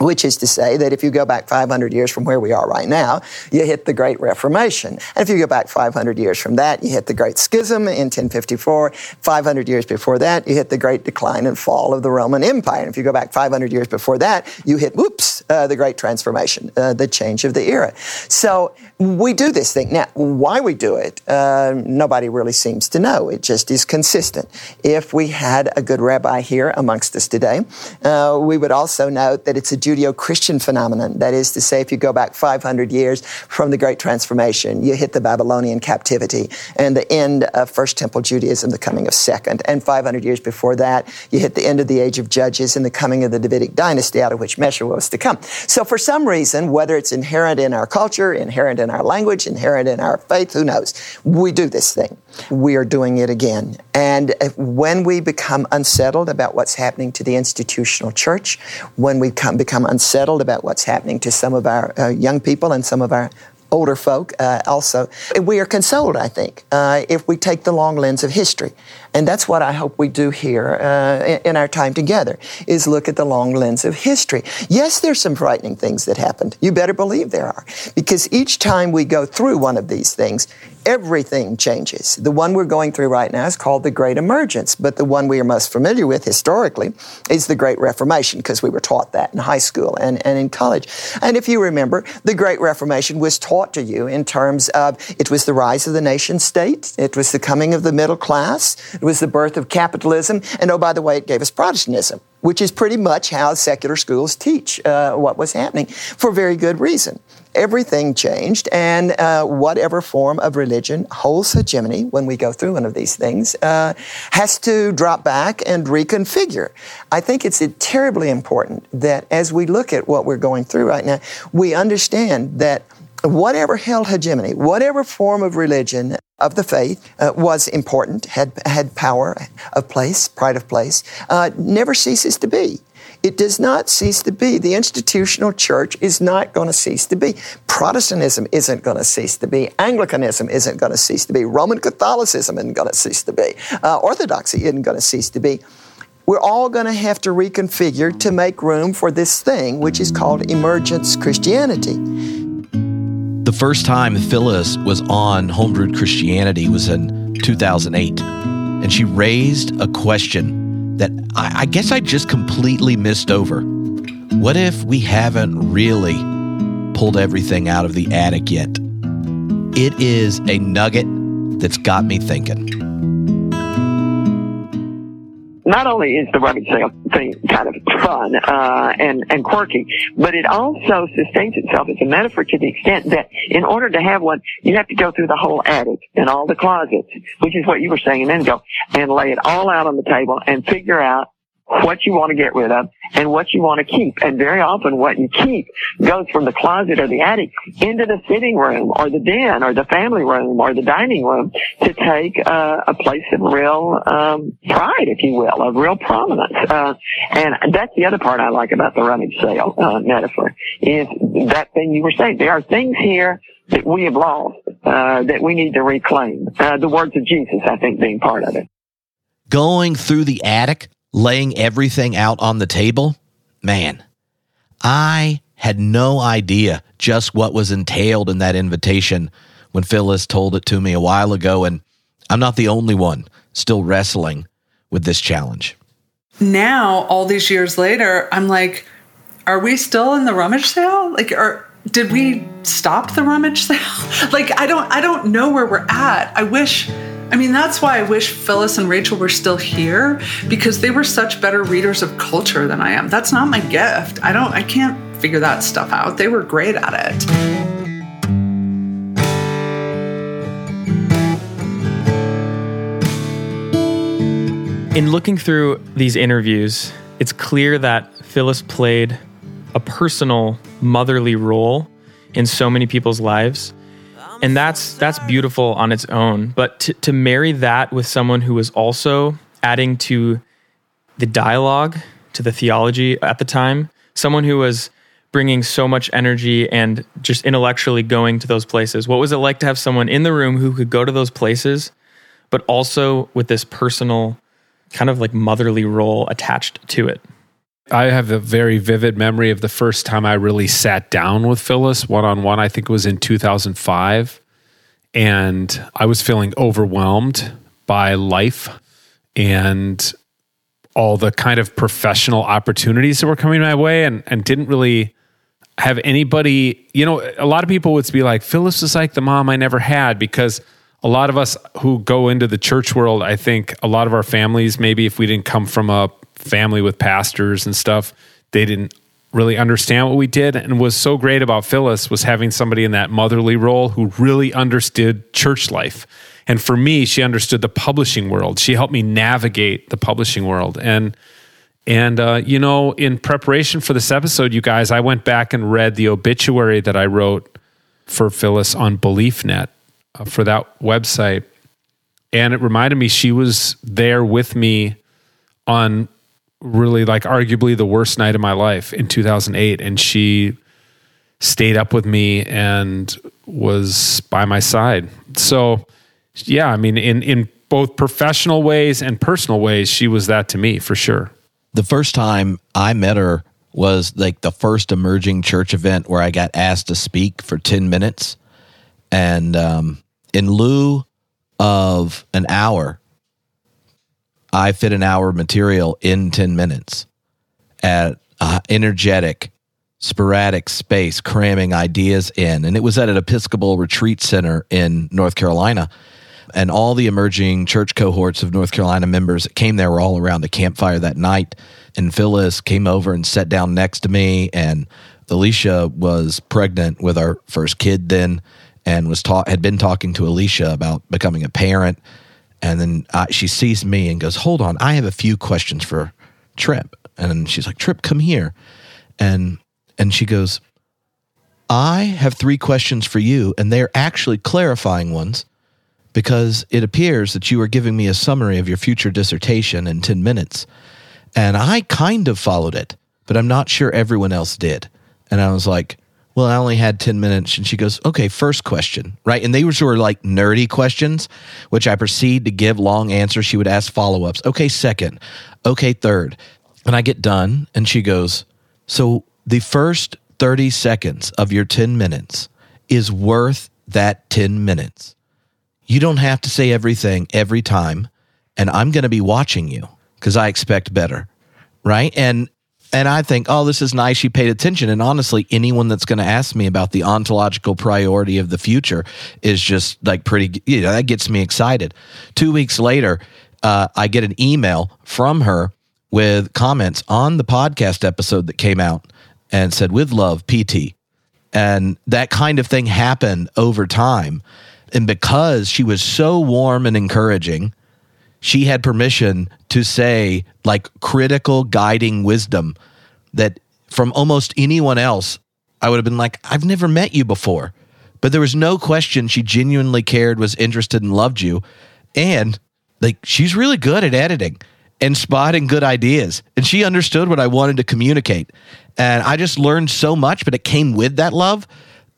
Which is to say that if you go back five hundred years from where we are right now, you hit the Great Reformation. And if you go back five hundred years from that, you hit the Great Schism in ten fifty-four. five hundred years before that, you hit the Great Decline and Fall of the Roman Empire. And if you go back five hundred years before that, you hit, whoops, uh, the Great Transformation, uh, the change of the era. So we do this thing. Now, why we do it, uh, nobody really seems to know. It just is consistent. If we had a good rabbi here amongst us today, uh, we would also note that it's a Judeo-Christian phenomenon. That is to say, if you go back five hundred years from the Great Transformation, you hit the Babylonian captivity and the end of First Temple Judaism, the coming of Second. And five hundred years before that, you hit the end of the Age of Judges and the coming of the Davidic dynasty, out of which Meshach was to come. So for some reason, whether it's inherent in our culture, inherent in our language, inherent in our faith, who knows, we do this thing. We are doing it again. And when we become unsettled about what's happening to the institutional church, when we come, become unsettled about what's happening to some of our uh, young people and some of our older folk uh, also, we are consoled, I think, uh, if we take the long lens of history. And that's what I hope we do here uh, in our time together, is look at the long lens of history. Yes, there's some frightening things that happened. You better believe there are. Because each time we go through one of these things, everything changes. The one we're going through right now is called The Great Emergence, but the one we are most familiar with historically is the Great Reformation, because we were taught that in high school and, and in college. And if you remember, the Great Reformation was taught to you in terms of it was the rise of the nation state, it was the coming of the middle class, it was the birth of capitalism, and oh, by the way, it gave us Protestantism, which is pretty much how secular schools teach uh, what was happening, for very good reason. Everything changed, and uh, whatever form of religion holds hegemony when we go through one of these things uh, has to drop back and reconfigure. I think it's terribly important that as we look at what we're going through right now, we understand that whatever held hegemony, whatever form of religion of the faith uh, was important, had had power of place, pride of place, uh, never ceases to be. It does not cease to be. The institutional church is not going to cease to be. Protestantism isn't going to cease to be. Anglicanism isn't going to cease to be. Roman Catholicism isn't going to cease to be. Uh, Orthodoxy isn't going to cease to be. We're all going to have to reconfigure to make room for this thing, which is called emergent Christianity. The first time Phyllis was on Homebrewed Christianity was in two thousand eight, and she raised a question that I, I guess I just completely missed over. What if we haven't really pulled everything out of the attic yet? It is a nugget that's got me thinking. Not only is the rubbing sale thing kind of fun uh and, and quirky, but it also sustains itself as a metaphor to the extent that in order to have one, you have to go through the whole attic and all the closets, which is what you were saying, and then go and lay it all out on the table and figure out what you want to get rid of and what you want to keep. And very often what you keep goes from the closet or the attic into the sitting room or the den or the family room or the dining room to take uh, a place of real um, pride, if you will, of real prominence. Uh, and that's the other part I like about the rummage sale uh, metaphor, is that thing you were saying. There are things here that we have lost, uh, that we need to reclaim. Uh, the words of Jesus, I think, being part of it. Going through the attic, laying everything out on the table, man, I had no idea just what was entailed in that invitation when Phyllis told it to me a while ago, and I'm not the only one still wrestling with this challenge. Now, all these years later, I'm like, are we still in the rummage sale? Like, are, did we stop the rummage sale? Like, I don't, I don't know where we're at. I wish... I mean, that's why I wish Phyllis and Rachel were still here, because they were such better readers of culture than I am. That's not my gift. I don't, I can't figure that stuff out. They were great at it. In looking through these interviews, it's clear that Phyllis played a personal motherly role in so many people's lives. And that's that's beautiful on its own. But to, to marry that with someone who was also adding to the dialogue, to the theology at the time, someone who was bringing so much energy and just intellectually going to those places. What was it like to have someone in the room who could go to those places, but also with this personal kind of like motherly role attached to it? I have a very vivid memory of the first time I really sat down with Phyllis one-on-one. I think it was in two thousand five. And I was feeling overwhelmed by life and all the kind of professional opportunities that were coming my way, and, and didn't really have anybody, you know, a lot of people would be like, Phyllis is like the mom I never had, because a lot of us who go into the church world, I think a lot of our families, maybe if we didn't come from a family with pastors and stuff, they didn't really understand what we did. And what was so great about Phyllis was having somebody in that motherly role who really understood church life. And for me, she understood the publishing world. She helped me navigate the publishing world. And, and uh, you know, in preparation for this episode, you guys, I went back and read the obituary that I wrote for Phyllis on BeliefNet, uh, for that website. And it reminded me she was there with me on really like arguably the worst night of my life in two thousand eight. And she stayed up with me and was by my side. So yeah, I mean, in, in both professional ways and personal ways, she was that to me for sure. The first time I met her was like the first Emerging Church event where I got asked to speak for ten minutes. And um, in lieu of an hour, I fit an hour of material in ten minutes at an energetic, sporadic space, cramming ideas in. And it was at an Episcopal retreat center in North Carolina. And all the Emerging Church cohorts of North Carolina members that came there were all around the campfire that night. And Phyllis came over and sat down next to me. And Alicia was pregnant with our first kid then, and was ta- had been talking to Alicia about becoming a parent. And then I, she sees me and goes, hold on, I have a few questions for Tripp. And she's like, Tripp, come here. And and she goes, I have three questions for you, and they're actually clarifying ones, because it appears that you are giving me a summary of your future dissertation in ten minutes. And I kind of followed it, but I'm not sure everyone else did. And I was like, well, I only had ten minutes. And she goes, okay, first question, right? And they were sort of like nerdy questions, which I proceed to give long answers. She would ask follow-ups. Okay, second. Okay, third. And I get done, and she goes, so the first thirty seconds of your ten minutes is worth that ten minutes. You don't have to say everything every time, and I'm going to be watching you because I expect better, right? And And I think, oh, this is nice. She paid attention. And honestly, anyone that's going to ask me about the ontological priority of the future is just like pretty, you know, that gets me excited. Two weeks later, uh, I get an email from her with comments on the podcast episode that came out and said, with love, P T. And that kind of thing happened over time. And because she was so warm and encouraging, she had permission to say like critical guiding wisdom that from almost anyone else, I would have been like, I've never met you before. But there was no question she genuinely cared, was interested, and loved you. And like, she's really good at editing and spotting good ideas. And she understood what I wanted to communicate. And I just learned so much, but it came with that love.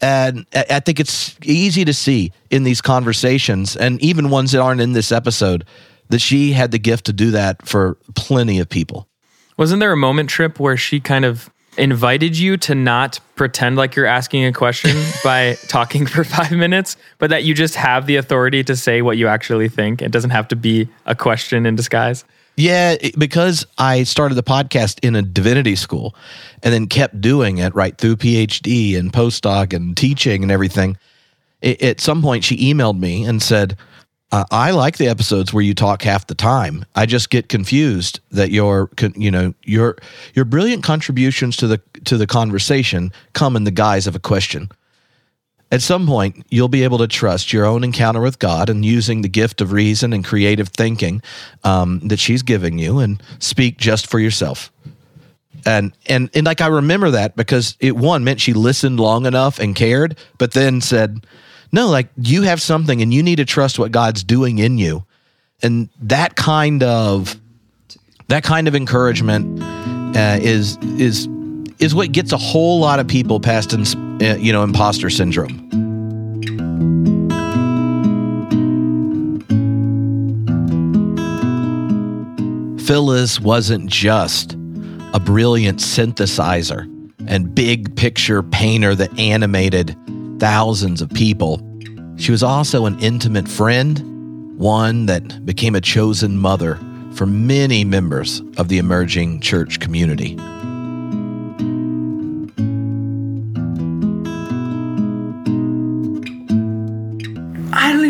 And I think it's easy to see in these conversations, and even ones that aren't in this episode, that she had the gift to do that for plenty of people. Wasn't there a moment, Tripp, where she kind of invited you to not pretend like you're asking a question by talking for five minutes, but that you just have the authority to say what you actually think? It doesn't have to be a question in disguise. Yeah, because I started the podcast in a divinity school and then kept doing it right through PhD and postdoc and teaching and everything. It, at some point, she emailed me and said, Uh, I like the episodes where you talk half the time. I just get confused that your, you know, your your brilliant contributions to the to the conversation come in the guise of a question. At some point, you'll be able to trust your own encounter with God and using the gift of reason and creative thinking um, that she's giving you, and speak just for yourself. And and and like I remember that because it one meant she listened long enough and cared, but then said, no, like you have something and you need to trust what God's doing in you. And that kind of that kind of encouragement uh, is is is what gets a whole lot of people past in, uh, you know, imposter syndrome. Phyllis wasn't just a brilliant synthesizer and big picture painter that animated thousands of people. She was also an intimate friend, one that became a chosen mother for many members of the Emerging Church community.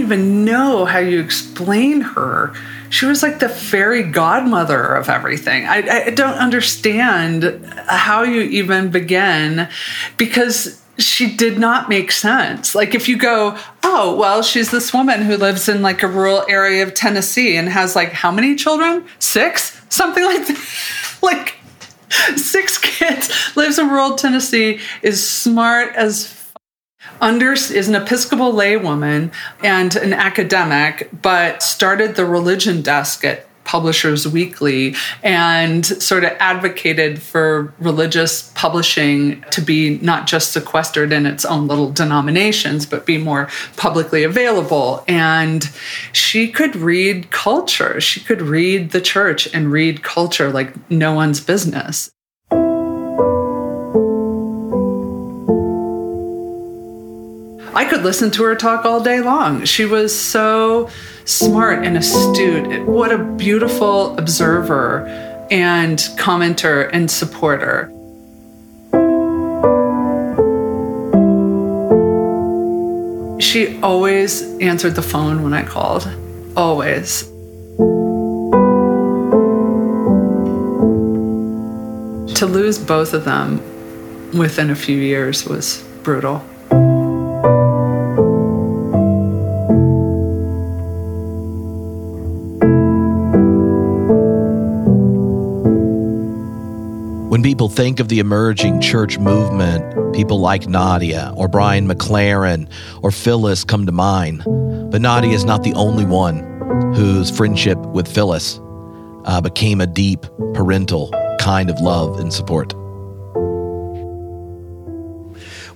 even know how you explain her. She was like the fairy godmother of everything. I, I don't understand how you even begin, because she did not make sense. Like, if you go, oh, well, she's this woman who lives in like a rural area of Tennessee and has like how many children? Six? Something like that. Like six kids, lives in rural Tennessee, is smart as f- Under is an Episcopal laywoman and an academic, but started the religion desk at Publishers Weekly and sort of advocated for religious publishing to be not just sequestered in its own little denominations, but be more publicly available. And she could read culture. She could read the church and read culture like no one's business. I could listen to her talk all day long. She was so smart and astute. What a beautiful observer and commenter and supporter. She always answered the phone when I called, always. To lose both of them within a few years was brutal. When people think of the emerging church movement, people like Nadia or Brian McLaren or Phyllis come to mind. But Nadia is not the only one whose friendship with Phyllis uh, became a deep parental kind of love and support.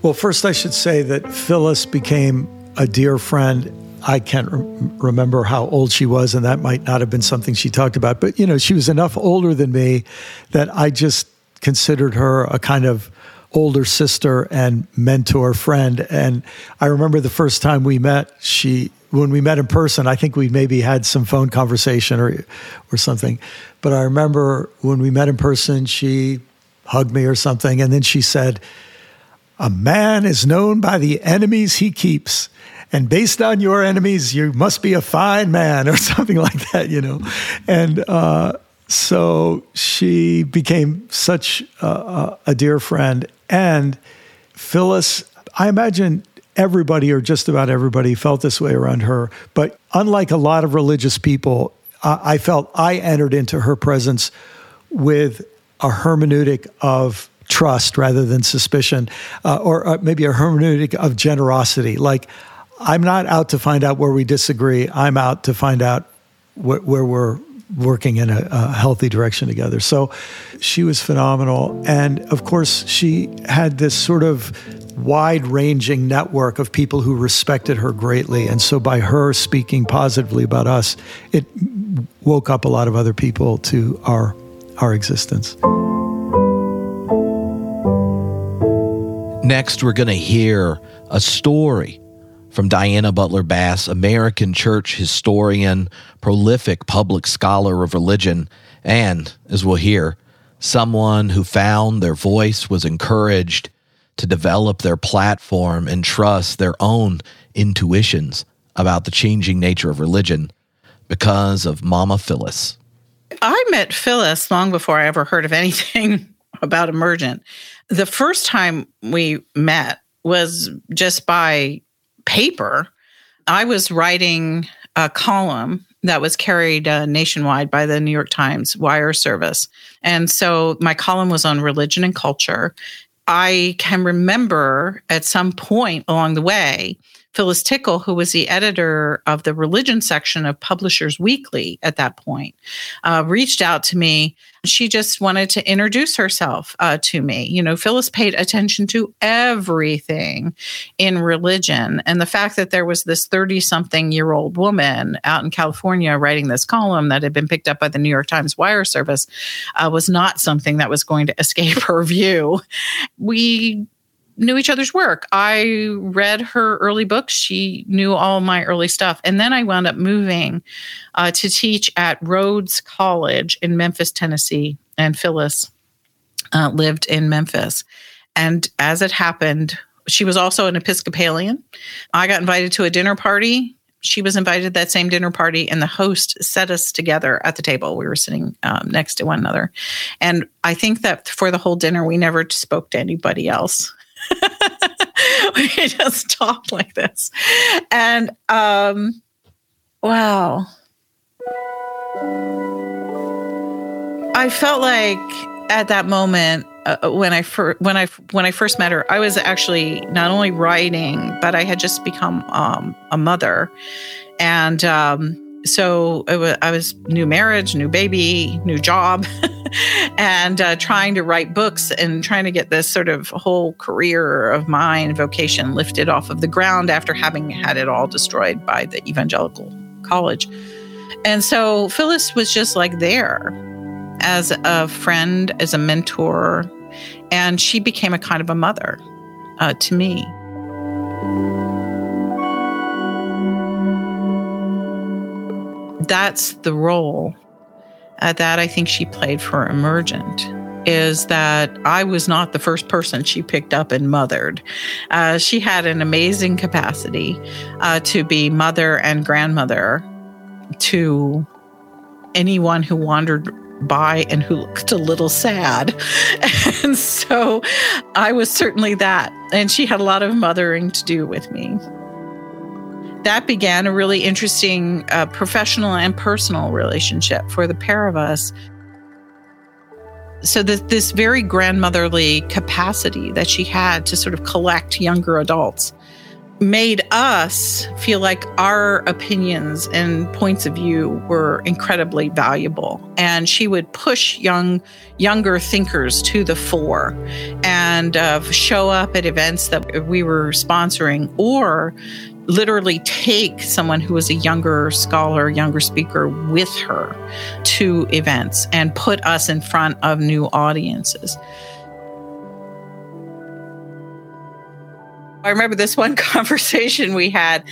Well, first I should say that Phyllis became a dear friend. I can't rem- remember how old she was, and that might not have been something she talked about. But, you know, she was enough older than me that I just considered her a kind of older sister and mentor friend. And I remember the first time we met, she, when we met in person, I think we maybe had some phone conversation or, or something. But I remember when we met in person, she hugged me or something. And then she said, "A man is known by the enemies he keeps. And based on your enemies, you must be a fine man," or something like that, you know? And, uh, So she became such a, a dear friend. And Phyllis, I imagine everybody or just about everybody felt this way around her. But unlike a lot of religious people, I felt I entered into her presence with a hermeneutic of trust rather than suspicion, uh, or maybe a hermeneutic of generosity. Like, I'm not out to find out where we disagree. I'm out to find out wh- where we're working in a, a healthy direction together. So she was phenomenal. And of course, she had this sort of wide-ranging network of people who respected her greatly. And so by her speaking positively about us, it woke up a lot of other people to our, our existence. Next, we're going to hear a story from Diana Butler Bass, American church historian, prolific public scholar of religion, and, as we'll hear, someone who found their voice was encouraged to develop their platform and trust their own intuitions about the changing nature of religion because of Mama Phyllis. I met Phyllis long before I ever heard of anything about Emergent. The first time we met was just by paper. I was writing a column that was carried uh, nationwide by the New York Times wire service. And so my column was on religion and culture. I can remember at some point along the way, Phyllis Tickle, who was the editor of the religion section of Publishers Weekly at that point, uh, reached out to me. She just wanted to introduce herself uh, to me. You know, Phyllis paid attention to everything in religion. And the fact that there was this thirty-something-year-old woman out in California writing this column that had been picked up by the New York Times wire service uh, was not something that was going to escape her view. We knew each other's work. I read her early books. She knew all my early stuff. And then I wound up moving uh, to teach at Rhodes College in Memphis, Tennessee. And Phyllis uh, lived in Memphis. And as it happened, she was also an Episcopalian. I got invited to a dinner party she was invited to that same dinner party, and the host set us together at the table. We were sitting um, next to one another. And I think that for the whole dinner, we never spoke to anybody else. We just talked like this. And um, wow. I felt like at that moment, Uh, when I fir- when I when I first met her, I was actually not only writing, but I had just become um, a mother, and um, so it was, I was new marriage, new baby, new job, and uh, trying to write books and trying to get this sort of whole career of mine, vocation, lifted off of the ground after having had it all destroyed by the evangelical college, and so Phyllis was just like there. As a friend, as a mentor, and she became a kind of a mother uh, to me. That's the role uh, that I think she played for Emergent, is that I was not the first person she picked up and mothered. Uh, she had an amazing capacity uh, to be mother and grandmother to anyone who wandered by and who looked a little sad. And so I was certainly that. And she had a lot of mothering to do with me. That began a really interesting uh, professional and personal relationship for the pair of us. So that this very grandmotherly capacity that she had to sort of collect younger adults made us feel like our opinions and points of view were incredibly valuable. And she would push young, younger thinkers to the fore and uh, show up at events that we were sponsoring, or literally take someone who was a younger scholar, younger speaker with her to events and put us in front of new audiences. I remember this one conversation we had,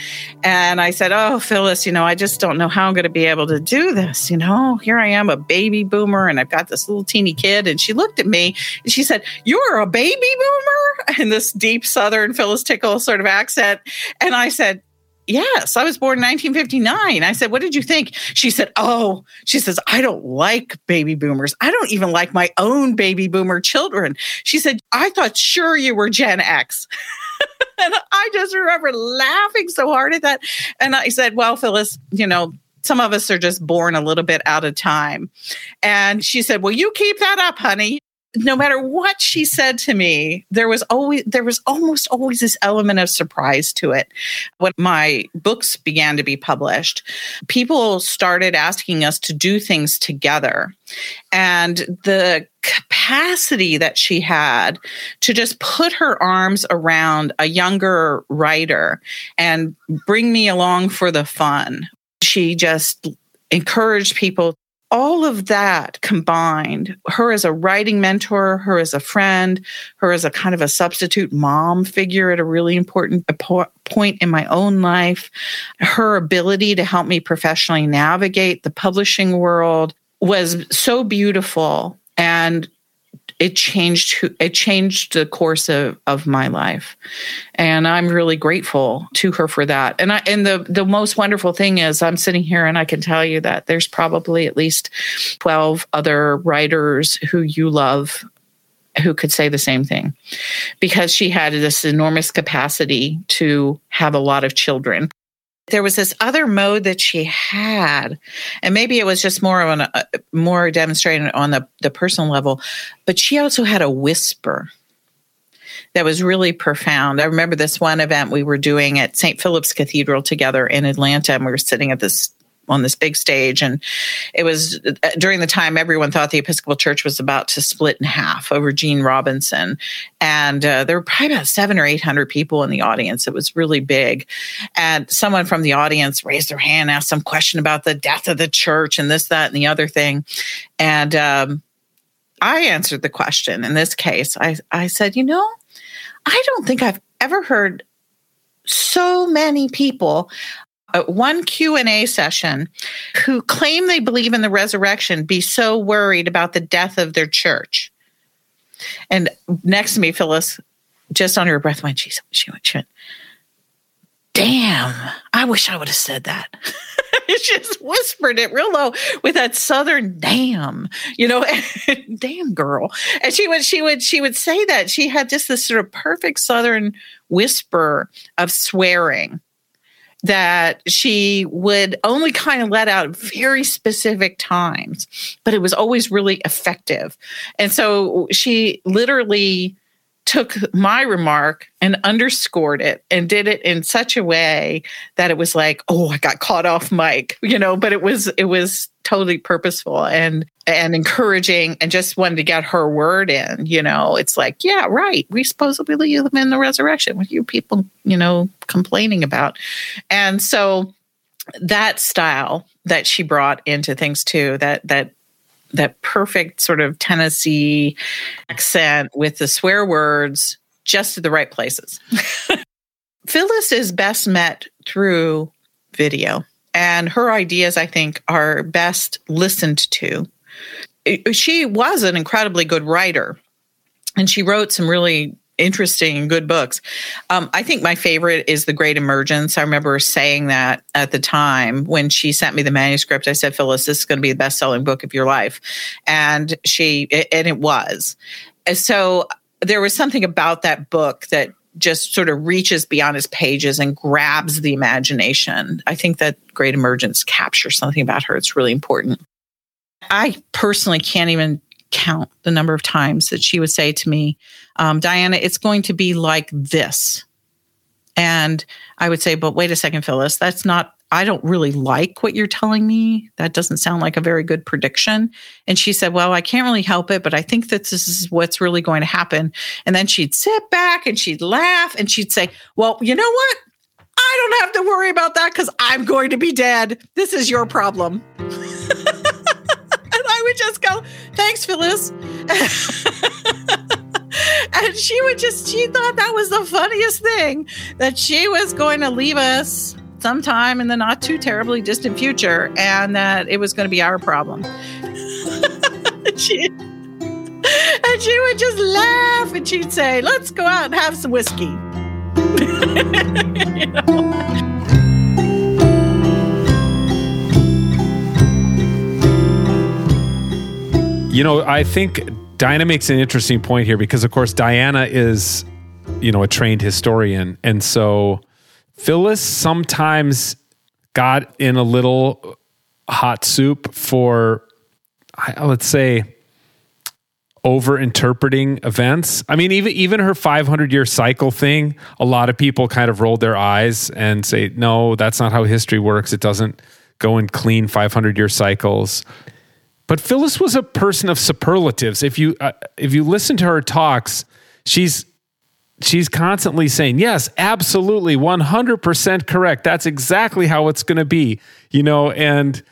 and I said, oh, Phyllis, you know, I just don't know how I'm going to be able to do this. You know, here I am, a baby boomer, and I've got this little teeny kid. And she looked at me and she said, you're a baby boomer? In this deep Southern Phyllis Tickle sort of accent. And I said, yes, I was born in nineteen fifty-nine. I said, what did you think? She said, oh, she says, I don't like baby boomers. I don't even like my own baby boomer children. She said, I thought sure you were Gen X. And I just remember laughing so hard at that. And I said, well, Phyllis, you know, some of us are just born a little bit out of time. And she said, well, you keep that up, honey. No matter what she said to me, there was always, there was almost always this element of surprise to it. When my books began to be published, people started asking us to do things together. And the capacity that she had to just put her arms around a younger writer and bring me along for the fun. She just encouraged people. All of that combined, her as a writing mentor, her as a friend, her as a kind of a substitute mom figure at a really important point in my own life, her ability to help me professionally navigate the publishing world was so beautiful, and it changed it changed the course of, of my life. And I'm really grateful to her for that. And I and the, the most wonderful thing is I'm sitting here and I can tell you that there's probably at least twelve other writers who you love who could say the same thing, because she had this enormous capacity to have a lot of children. There was this other mode that she had, and maybe it was just more on a, more demonstrated on the, the personal level, but she also had a whisper that was really profound. I remember this one event we were doing at Saint Philip's Cathedral together in Atlanta, and we were sitting at this on this big stage, and it was during the time everyone thought the Episcopal Church was about to split in half over Gene Robinson, and uh, there were probably about seven or eight hundred people in the audience. It was really big, and someone from the audience raised their hand, asked some question about the death of the church and this, that, and the other thing, and um, I answered the question. In this case, I I said, you know, I don't think I've ever heard so many people. Uh, one Q and A session who claim they believe in the resurrection be so worried about the death of their church. And next to me, Phyllis, just under her breath, went, she, she went, she went, damn, I wish I would have said that. She just whispered it real low with that Southern damn, you know, damn girl. And she would, she would, she would say that. She had just this sort of perfect Southern whisper of swearing that she would only kind of let out at very specific times, but it was always really effective. And so she literally took my remark and underscored it and did it in such a way that it was like, oh, I got caught off mic, you know, but it was, it was totally purposeful and, and encouraging and just wanted to get her word in, you know, it's like, yeah, right. We supposedly live in the resurrection. What are you people, you know, complaining about? And so that style that she brought into things too, that, that, that perfect sort of Tennessee accent with the swear words just to the right places. Phyllis is best met through video, and her ideas, I think, are best listened to. She was an incredibly good writer, and she wrote some really interesting, good books. Um, I think my favorite is The Great Emergence. I remember saying that at the time when she sent me the manuscript. I said, Phyllis, this is going to be the best-selling book of your life. And she, and it was. And so there was something about that book that just sort of reaches beyond its pages and grabs the imagination. I think that Great Emergence captures something about her. It's really important. I personally can't even count the number of times that she would say to me, um, Diana, it's going to be like this. And I would say, but wait a second, Phyllis, that's not, I don't really like what you're telling me. That doesn't sound like a very good prediction. And she said, well, I can't really help it, but I think that this is what's really going to happen. And then she'd sit back and she'd laugh and she'd say, well, you know what? I don't have to worry about that because I'm going to be dead. This is your problem. Would just go, thanks, Phyllis. And she would just, she thought that was the funniest thing, that she was going to leave us sometime in the not too terribly distant future and that it was going to be our problem. she, and she would just laugh and she'd say, let's go out and have some whiskey. You know? You know, I think Diana makes an interesting point here because, of course, Diana is, you know, a trained historian. And so Phyllis sometimes got in a little hot soup for, let's say, over-interpreting events. I mean, even even her five hundred year cycle thing, a lot of people kind of rolled their eyes and say, no, that's not how history works. It doesn't go in clean five hundred year cycles. But Phyllis was a person of superlatives. If you uh, if you listen to her talks, she's she's constantly saying, "Yes, absolutely, one hundred percent correct. That's exactly how it's going to be." You know, and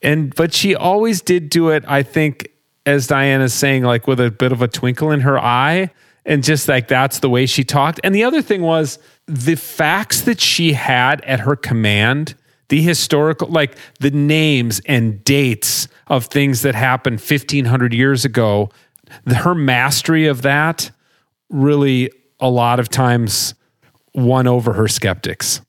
and but she always did do it, I think, as Diana's saying, like with a bit of a twinkle in her eye, and just like that's the way she talked. And the other thing was the facts that she had at her command. The historical, like the names and dates of things that happened fifteen hundred years ago, her mastery of that really a lot of times won over her skeptics.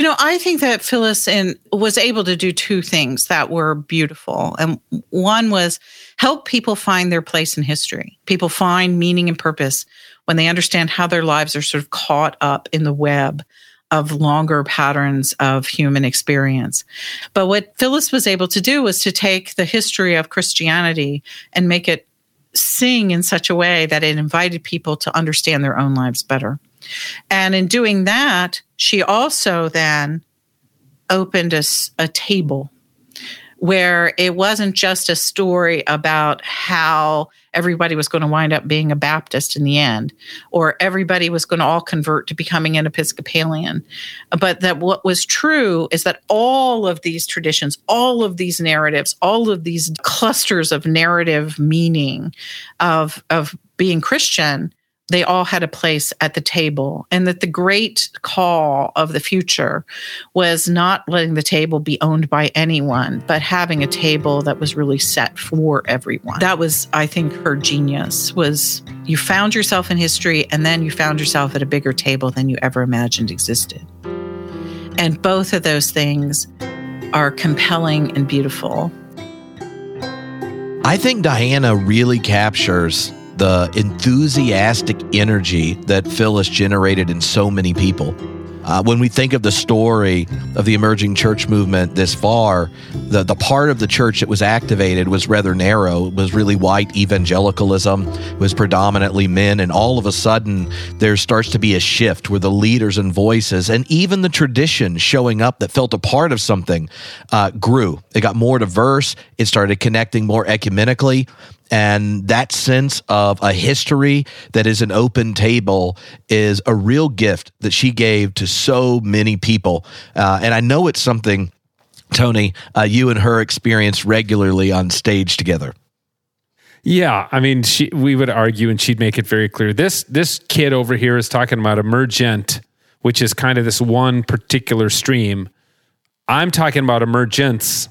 You know, I think that Phyllis in, was able to do two things that were beautiful. And one was help people find their place in history. People find meaning and purpose when they understand how their lives are sort of caught up in the web of longer patterns of human experience. But what Phyllis was able to do was to take the history of Christianity and make it sing in such a way that it invited people to understand their own lives better. And in doing that, she also then opened a, a table where it wasn't just a story about how everybody was going to wind up being a Baptist in the end, or everybody was going to all convert to becoming an Episcopalian. But that what was true is that all of these traditions, all of these narratives, all of these clusters of narrative meaning of, of being Christian, they all had a place at the table, and that the great call of the future was not letting the table be owned by anyone, but having a table that was really set for everyone. That was, I think, her genius, was you found yourself in history, and then you found yourself at a bigger table than you ever imagined existed. And both of those things are compelling and beautiful. I think Diana really captures the enthusiastic energy that Phyllis generated in so many people. Uh, when we think of the story of the emerging church movement this far, the, the part of the church that was activated was rather narrow. It was really white evangelicalism. It was predominantly men. And all of a sudden, there starts to be a shift where the leaders and voices and even the tradition showing up that felt a part of something uh, grew. It got more diverse. It started connecting more ecumenically. And that sense of a history that is an open table is a real gift that she gave to so many people. Uh, and I know it's something, Tony, uh, you and her experience regularly on stage together. Yeah, I mean, she, we would argue, and she'd make it very clear, this this kid over here is talking about Emergent, which is kind of this one particular stream. I'm talking about Emergence,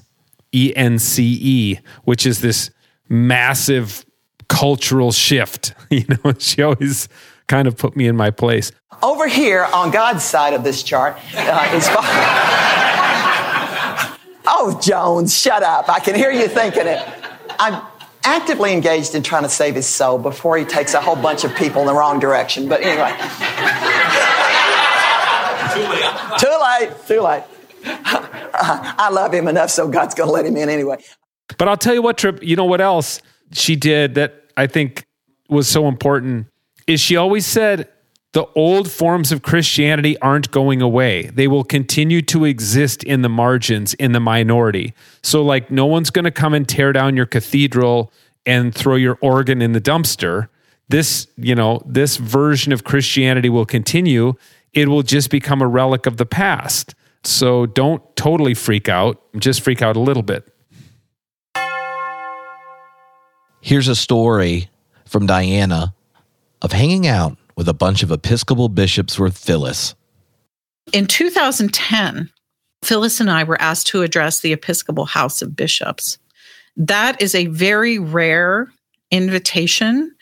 E N C E, which is this massive cultural shift. You know, she always kind of put me in my place. Over here on God's side of this chart uh, is... Oh, Jones, shut up. I can hear you thinking it. I'm actively engaged in trying to save his soul before he takes a whole bunch of people in the wrong direction. But anyway. Too late. Too late. Too late. I love him enough, so God's going to let him in anyway. But I'll tell you what, Tripp, you know what else she did that I think was so important is she always said the old forms of Christianity aren't going away. They will continue to exist in the margins, in the minority. So like no one's going to come and tear down your cathedral and throw your organ in the dumpster. This, you know, this version of Christianity will continue. It will just become a relic of the past. So don't totally freak out, just freak out a little bit. Here's a story from Diana of hanging out with a bunch of Episcopal bishops with Phyllis. In two thousand ten, Phyllis and I were asked to address the Episcopal House of Bishops. That is a very rare invitation.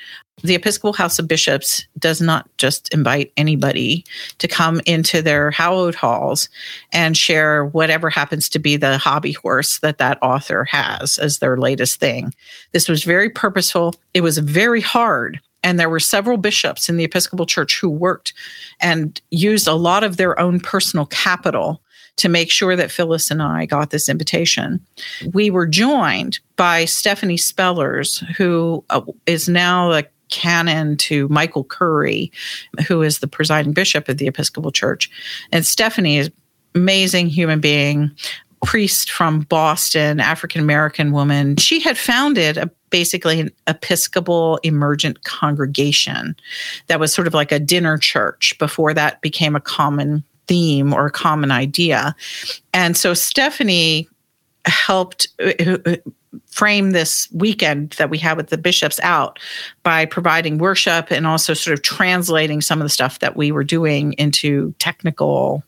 The Episcopal House of Bishops does not just invite anybody to come into their hallowed halls and share whatever happens to be the hobby horse that that author has as their latest thing. This was very purposeful. It was very hard. And there were several bishops in the Episcopal Church who worked and used a lot of their own personal capital to make sure that Phyllis and I got this invitation. We were joined by Stephanie Spellers, who is now the canon to Michael Curry, who is the presiding bishop of the Episcopal Church. And Stephanie is an amazing human being, priest from Boston, African-American woman. She had founded a, basically an Episcopal emergent congregation that was sort of like a dinner church before that became a common theme or a common idea. And so Stephanie helped frame this weekend that we had with the bishops out by providing worship and also sort of translating some of the stuff that we were doing into technical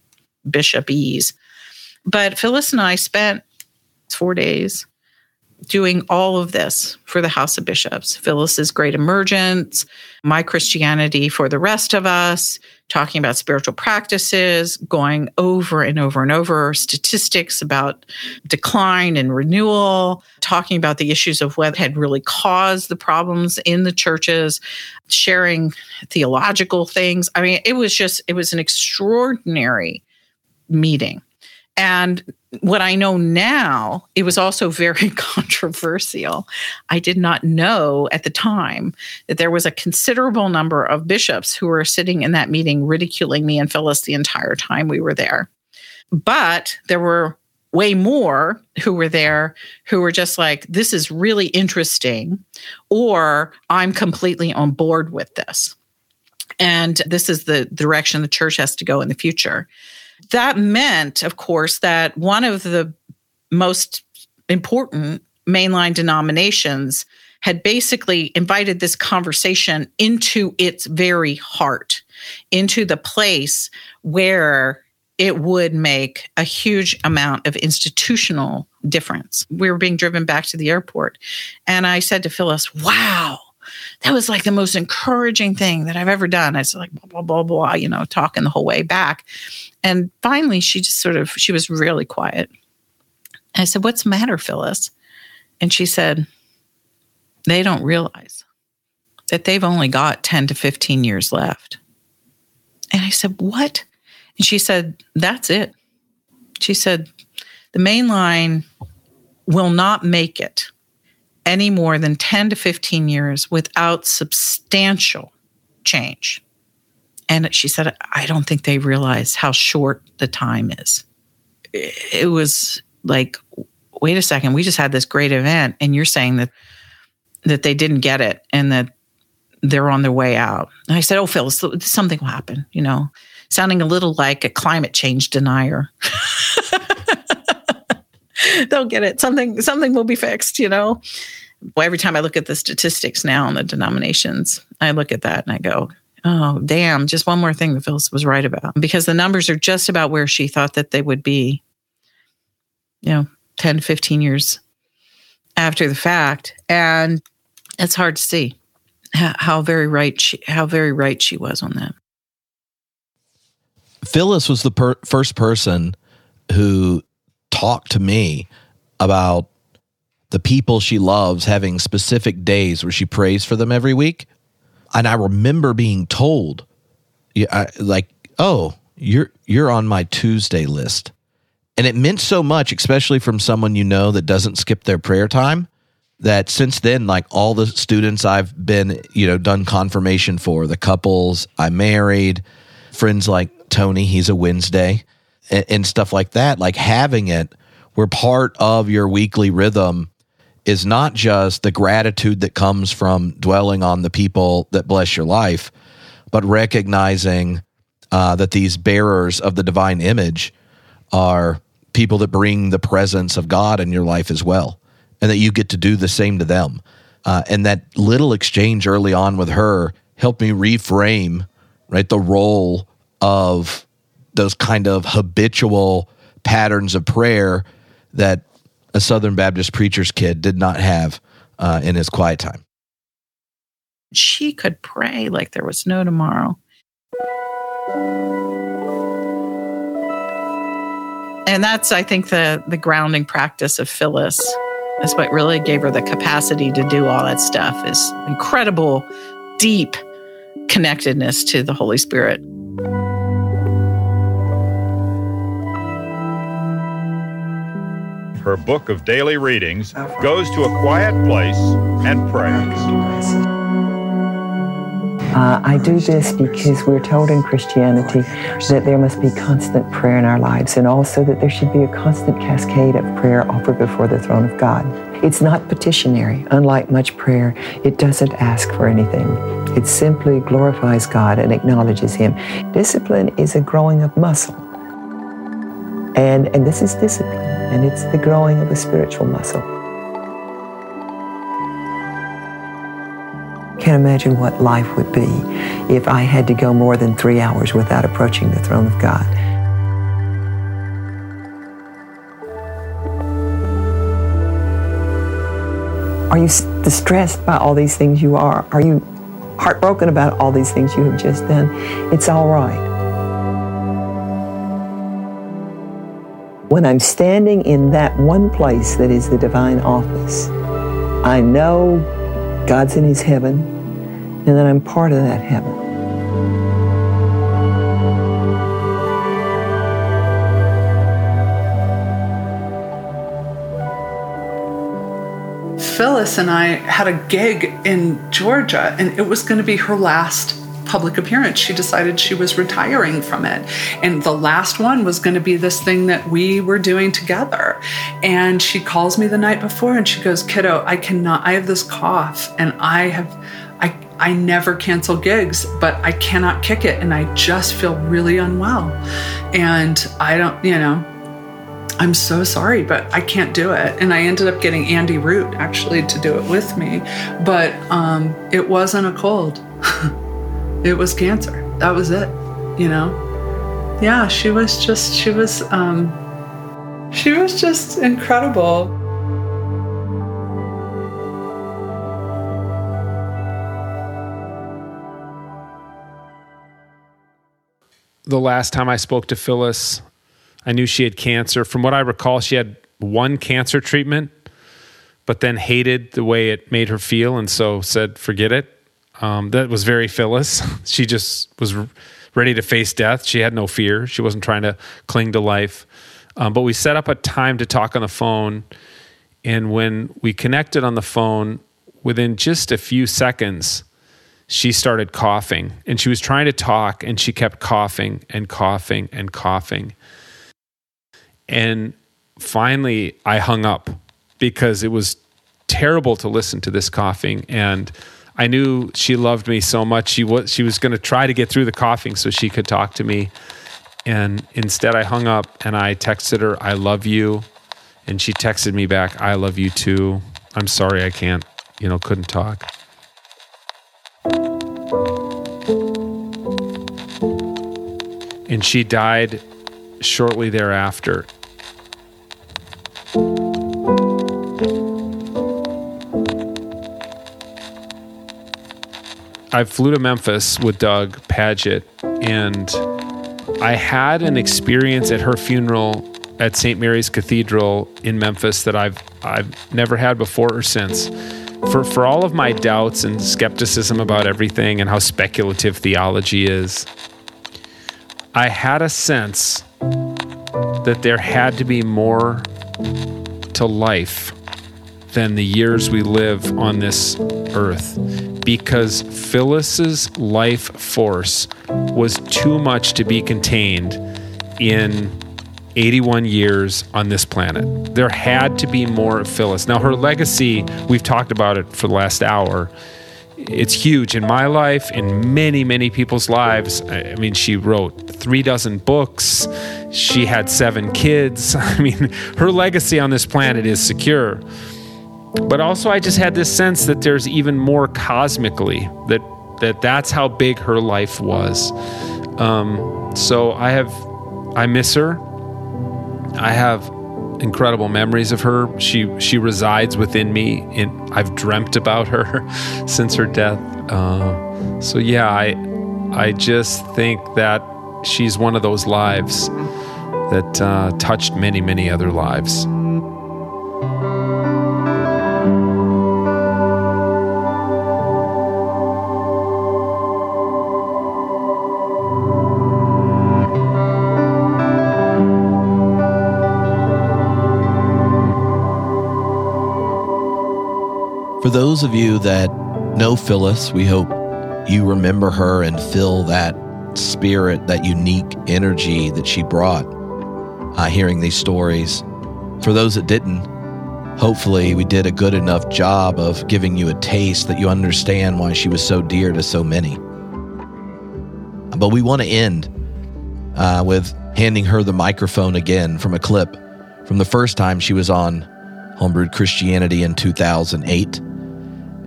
bishopese. But Phyllis and I spent four days doing all of this for the House of Bishops. Phyllis's Great Emergence, My Christianity for the Rest of Us, talking about spiritual practices, going over and over and over statistics about decline and renewal, talking about the issues of what had really caused the problems in the churches, sharing theological things. I mean, it was just, it was an extraordinary meeting. And what I know now, it was also very controversial. I did not know at the time that there was a considerable number of bishops who were sitting in that meeting ridiculing me and Phyllis the entire time we were there. But there were way more who were there who were just like, this is really interesting, or I'm completely on board with this. And this is the direction the church has to go in the future. That meant, of course, that one of the most important mainline denominations had basically invited this conversation into its very heart, into the place where it would make a huge amount of institutional difference. We were being driven back to the airport, and I said to Phyllis, wow, that was like the most encouraging thing that I've ever done. I was like, blah, blah, blah, blah, you know, talking the whole way back. And finally, she just sort of, she was really quiet. And I said, what's the matter, Phyllis? And she said, they don't realize that they've only got ten to fifteen years left. And I said, what? And she said, that's it. She said, the main line will not make it any more than ten to fifteen years without substantial change. And she said, I don't think they realize how short the time is. It was like, wait a second, we just had this great event, and you're saying that that they didn't get it and that they're on their way out. And I said, oh, Phil, something will happen, you know, sounding a little like a climate change denier. They'll get it. Something something will be fixed, you know. Well, every time I look at the statistics now on the denominations, I look at that and I go, oh, damn, just one more thing that Phyllis was right about. Because the numbers are just about where she thought that they would be, you know, ten to fifteen years after the fact. And it's hard to see how very right she, how very right she was on that. Phyllis was the per- first person who talked to me about the people she loves having specific days where she prays for them every week. And I remember being told, like, oh, you're you're on my Tuesday list. And it meant so much, especially from someone you know that doesn't skip their prayer time, that since then, like all the students I've been, you know, done confirmation for, the couples I married, friends like Tony, he's a Wednesday, and, and stuff like that, like having it where part of your weekly rhythm is not just the gratitude that comes from dwelling on the people that bless your life, but recognizing uh, that these bearers of the divine image are people that bring the presence of God in your life as well, and that you get to do the same to them. Uh, and that little exchange early on with her helped me reframe, right, the role of those kind of habitual patterns of prayer that a Southern Baptist preacher's kid did not have uh, in his quiet time. She could pray like there was no tomorrow. And that's, I think, the, the grounding practice of Phyllis. That's what really gave her the capacity to do all that stuff, is incredible, deep connectedness to the Holy Spirit. Her book of daily readings goes to a quiet place and prays. Uh, I do this because we're told in Christianity that there must be constant prayer in our lives, and also that there should be a constant cascade of prayer offered before the throne of God. It's not petitionary. Unlike much prayer, it doesn't ask for anything. It simply glorifies God and acknowledges Him. Discipline is a growing of muscle. And, and this is discipline, and it's the growing of a spiritual muscle. Can't imagine what life would be if I had to go more than three hours without approaching the throne of God. Are you distressed by all these things you are? Are you heartbroken about all these things you have just done? It's all right. When I'm standing in that one place that is the divine office, I know God's in His heaven, and that I'm part of that heaven. Phyllis and I had a gig in Georgia, and it was going to be her last public appearance. She decided she was retiring from it. And the last one was going to be this thing that we were doing together. And she calls me the night before and she goes, kiddo, I cannot, I have this cough and I have, I, I never cancel gigs, but I cannot kick it. And I just feel really unwell. And I don't, you know, I'm so sorry, but I can't do it. And I ended up getting Andy Root actually to do it with me. But um, it wasn't a cold. It was cancer. That was it, you know? Yeah, she was just, she was, um, she was just incredible. the last time I spoke to Phyllis, I knew she had cancer. From what I recall, she had one cancer treatment, but then hated the way it made her feel, and so said, forget it. Um, that was very Phyllis. She just was re- ready to face death. She had no fear. She wasn't trying to cling to life. Um, but we set up a time to talk on the phone, and when we connected on the phone, within just a few seconds, she started coughing, and she was trying to talk, and she kept coughing and coughing and coughing. And finally, I hung up because it was terrible to listen to this coughing, and I knew she loved me so much. She was she was going to try to get through the coughing so she could talk to me. And instead, I hung up and I texted her, "I love you," and she texted me back, "I love you too. I'm sorry I can't, you know, couldn't talk." And she died shortly thereafter. I flew to Memphis with Doug Padgett, and I had an experience at her funeral at Saint Mary's Cathedral in Memphis that I've I've never had before or since. For for all of my doubts and skepticism about everything and how speculative theology is, I had a sense that there had to be more to life than the years we live on this earth, because Phyllis's life force was too much to be contained in eighty-one years on this planet. There had to be more of Phyllis. Now, her legacy, we've talked about it for the last hour. It's huge in my life, in many, many people's lives. I mean, she wrote three dozen books. She had seven kids. I mean, her legacy on this planet is secure. But also, I just had this sense that there's even more cosmically, that, that that's how big her life was. Um, so I have, I miss her. I have incredible memories of her. She she resides within me, and I've dreamt about her since her death. Uh, so yeah, I I just think that she's one of those lives that uh, touched many, many other lives. For those of you that know Phyllis, we hope you remember her and feel that spirit, that unique energy that she brought uh, hearing these stories. For those that didn't, hopefully we did a good enough job of giving you a taste that you understand why she was so dear to so many. But we want to end uh, with handing her the microphone again from a clip from the first time she was on Homebrewed Christianity in two thousand eight.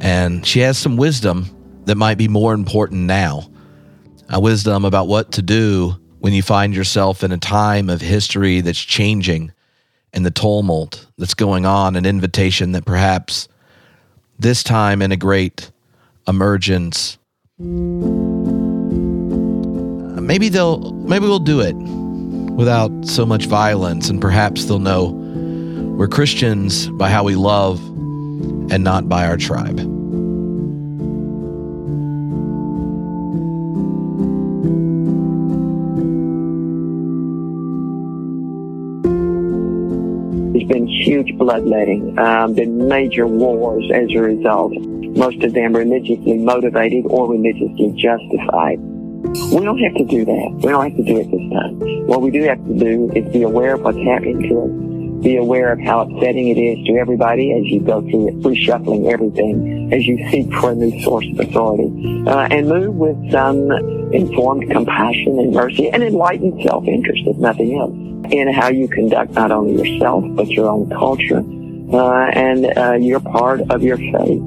And she has some wisdom that might be more important now, a wisdom about what to do when you find yourself in a time of history that's changing and the tumult that's going on, an invitation that perhaps this time in a great emergence, maybe they'll, maybe we'll do it without so much violence, and perhaps they'll know we're Christians by how we love and not by our tribe. There's been huge bloodletting, um, been major wars as a result. Most of them religiously motivated or religiously justified. We don't have to do that. We don't have to do it this time. What we do have to do is be aware of what's happening to us. Be aware of how upsetting it is to everybody as you go through reshuffling everything, as you seek for a new source of authority, uh, and move with some informed compassion and mercy and enlightened self-interest, if nothing else, in how you conduct not only yourself, but your own culture, uh, and uh, your part of your faith.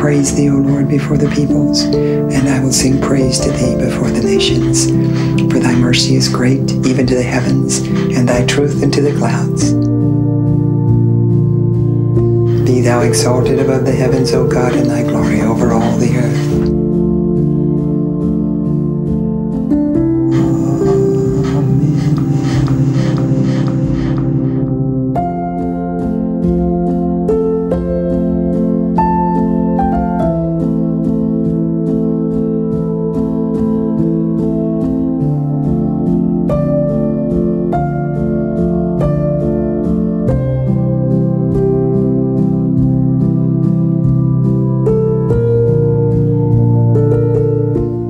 Praise thee, O Lord, before the peoples, and I will sing praise to thee before the nations. For thy mercy is great, even to the heavens, and thy truth unto the clouds. Be thou exalted above the heavens, O God, and thy glory over all the earth.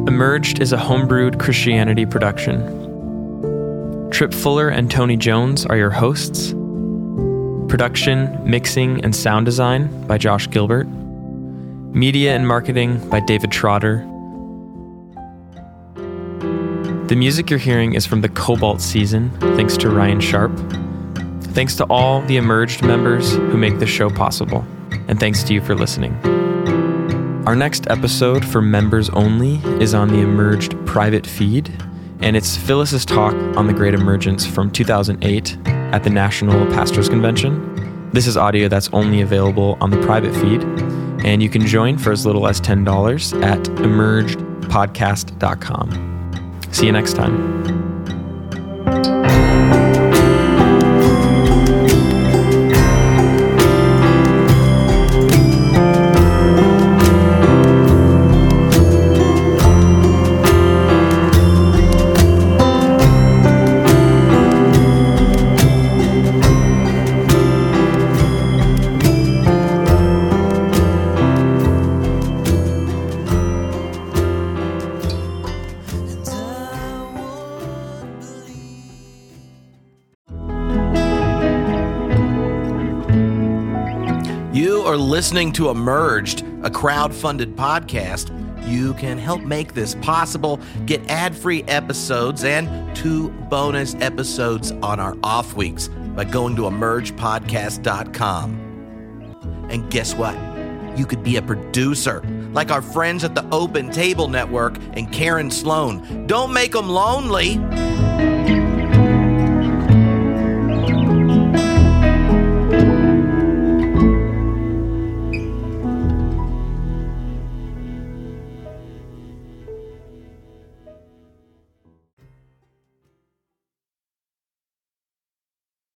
Emerged is a Homebrewed Christianity production. Tripp Fuller and Tony Jones are your hosts. Production, mixing, and sound design by Josh Gilbert. Media and marketing by David Trotter. The music you're hearing is from the Cobalt Season, thanks to Ryan Sharp. Thanks to all the Emerged members who make this show possible, and thanks to you for listening. Our next episode for members only is on the Emerged private feed, and it's Phyllis's talk on The Great Emergence from two thousand eight at the National Pastors Convention. This is audio that's only available on the private feed, and you can join for as little as ten dollars at Emerged Podcast dot com. See you next time. Listening to Emerged, a crowd-funded podcast. You can help make this possible. Get ad-free episodes and two bonus episodes on our off weeks by going to Emerged Podcast dot com. And guess what? You could be a producer, like our friends at the Open Table Network and Karen Sloan. Don't make them lonely.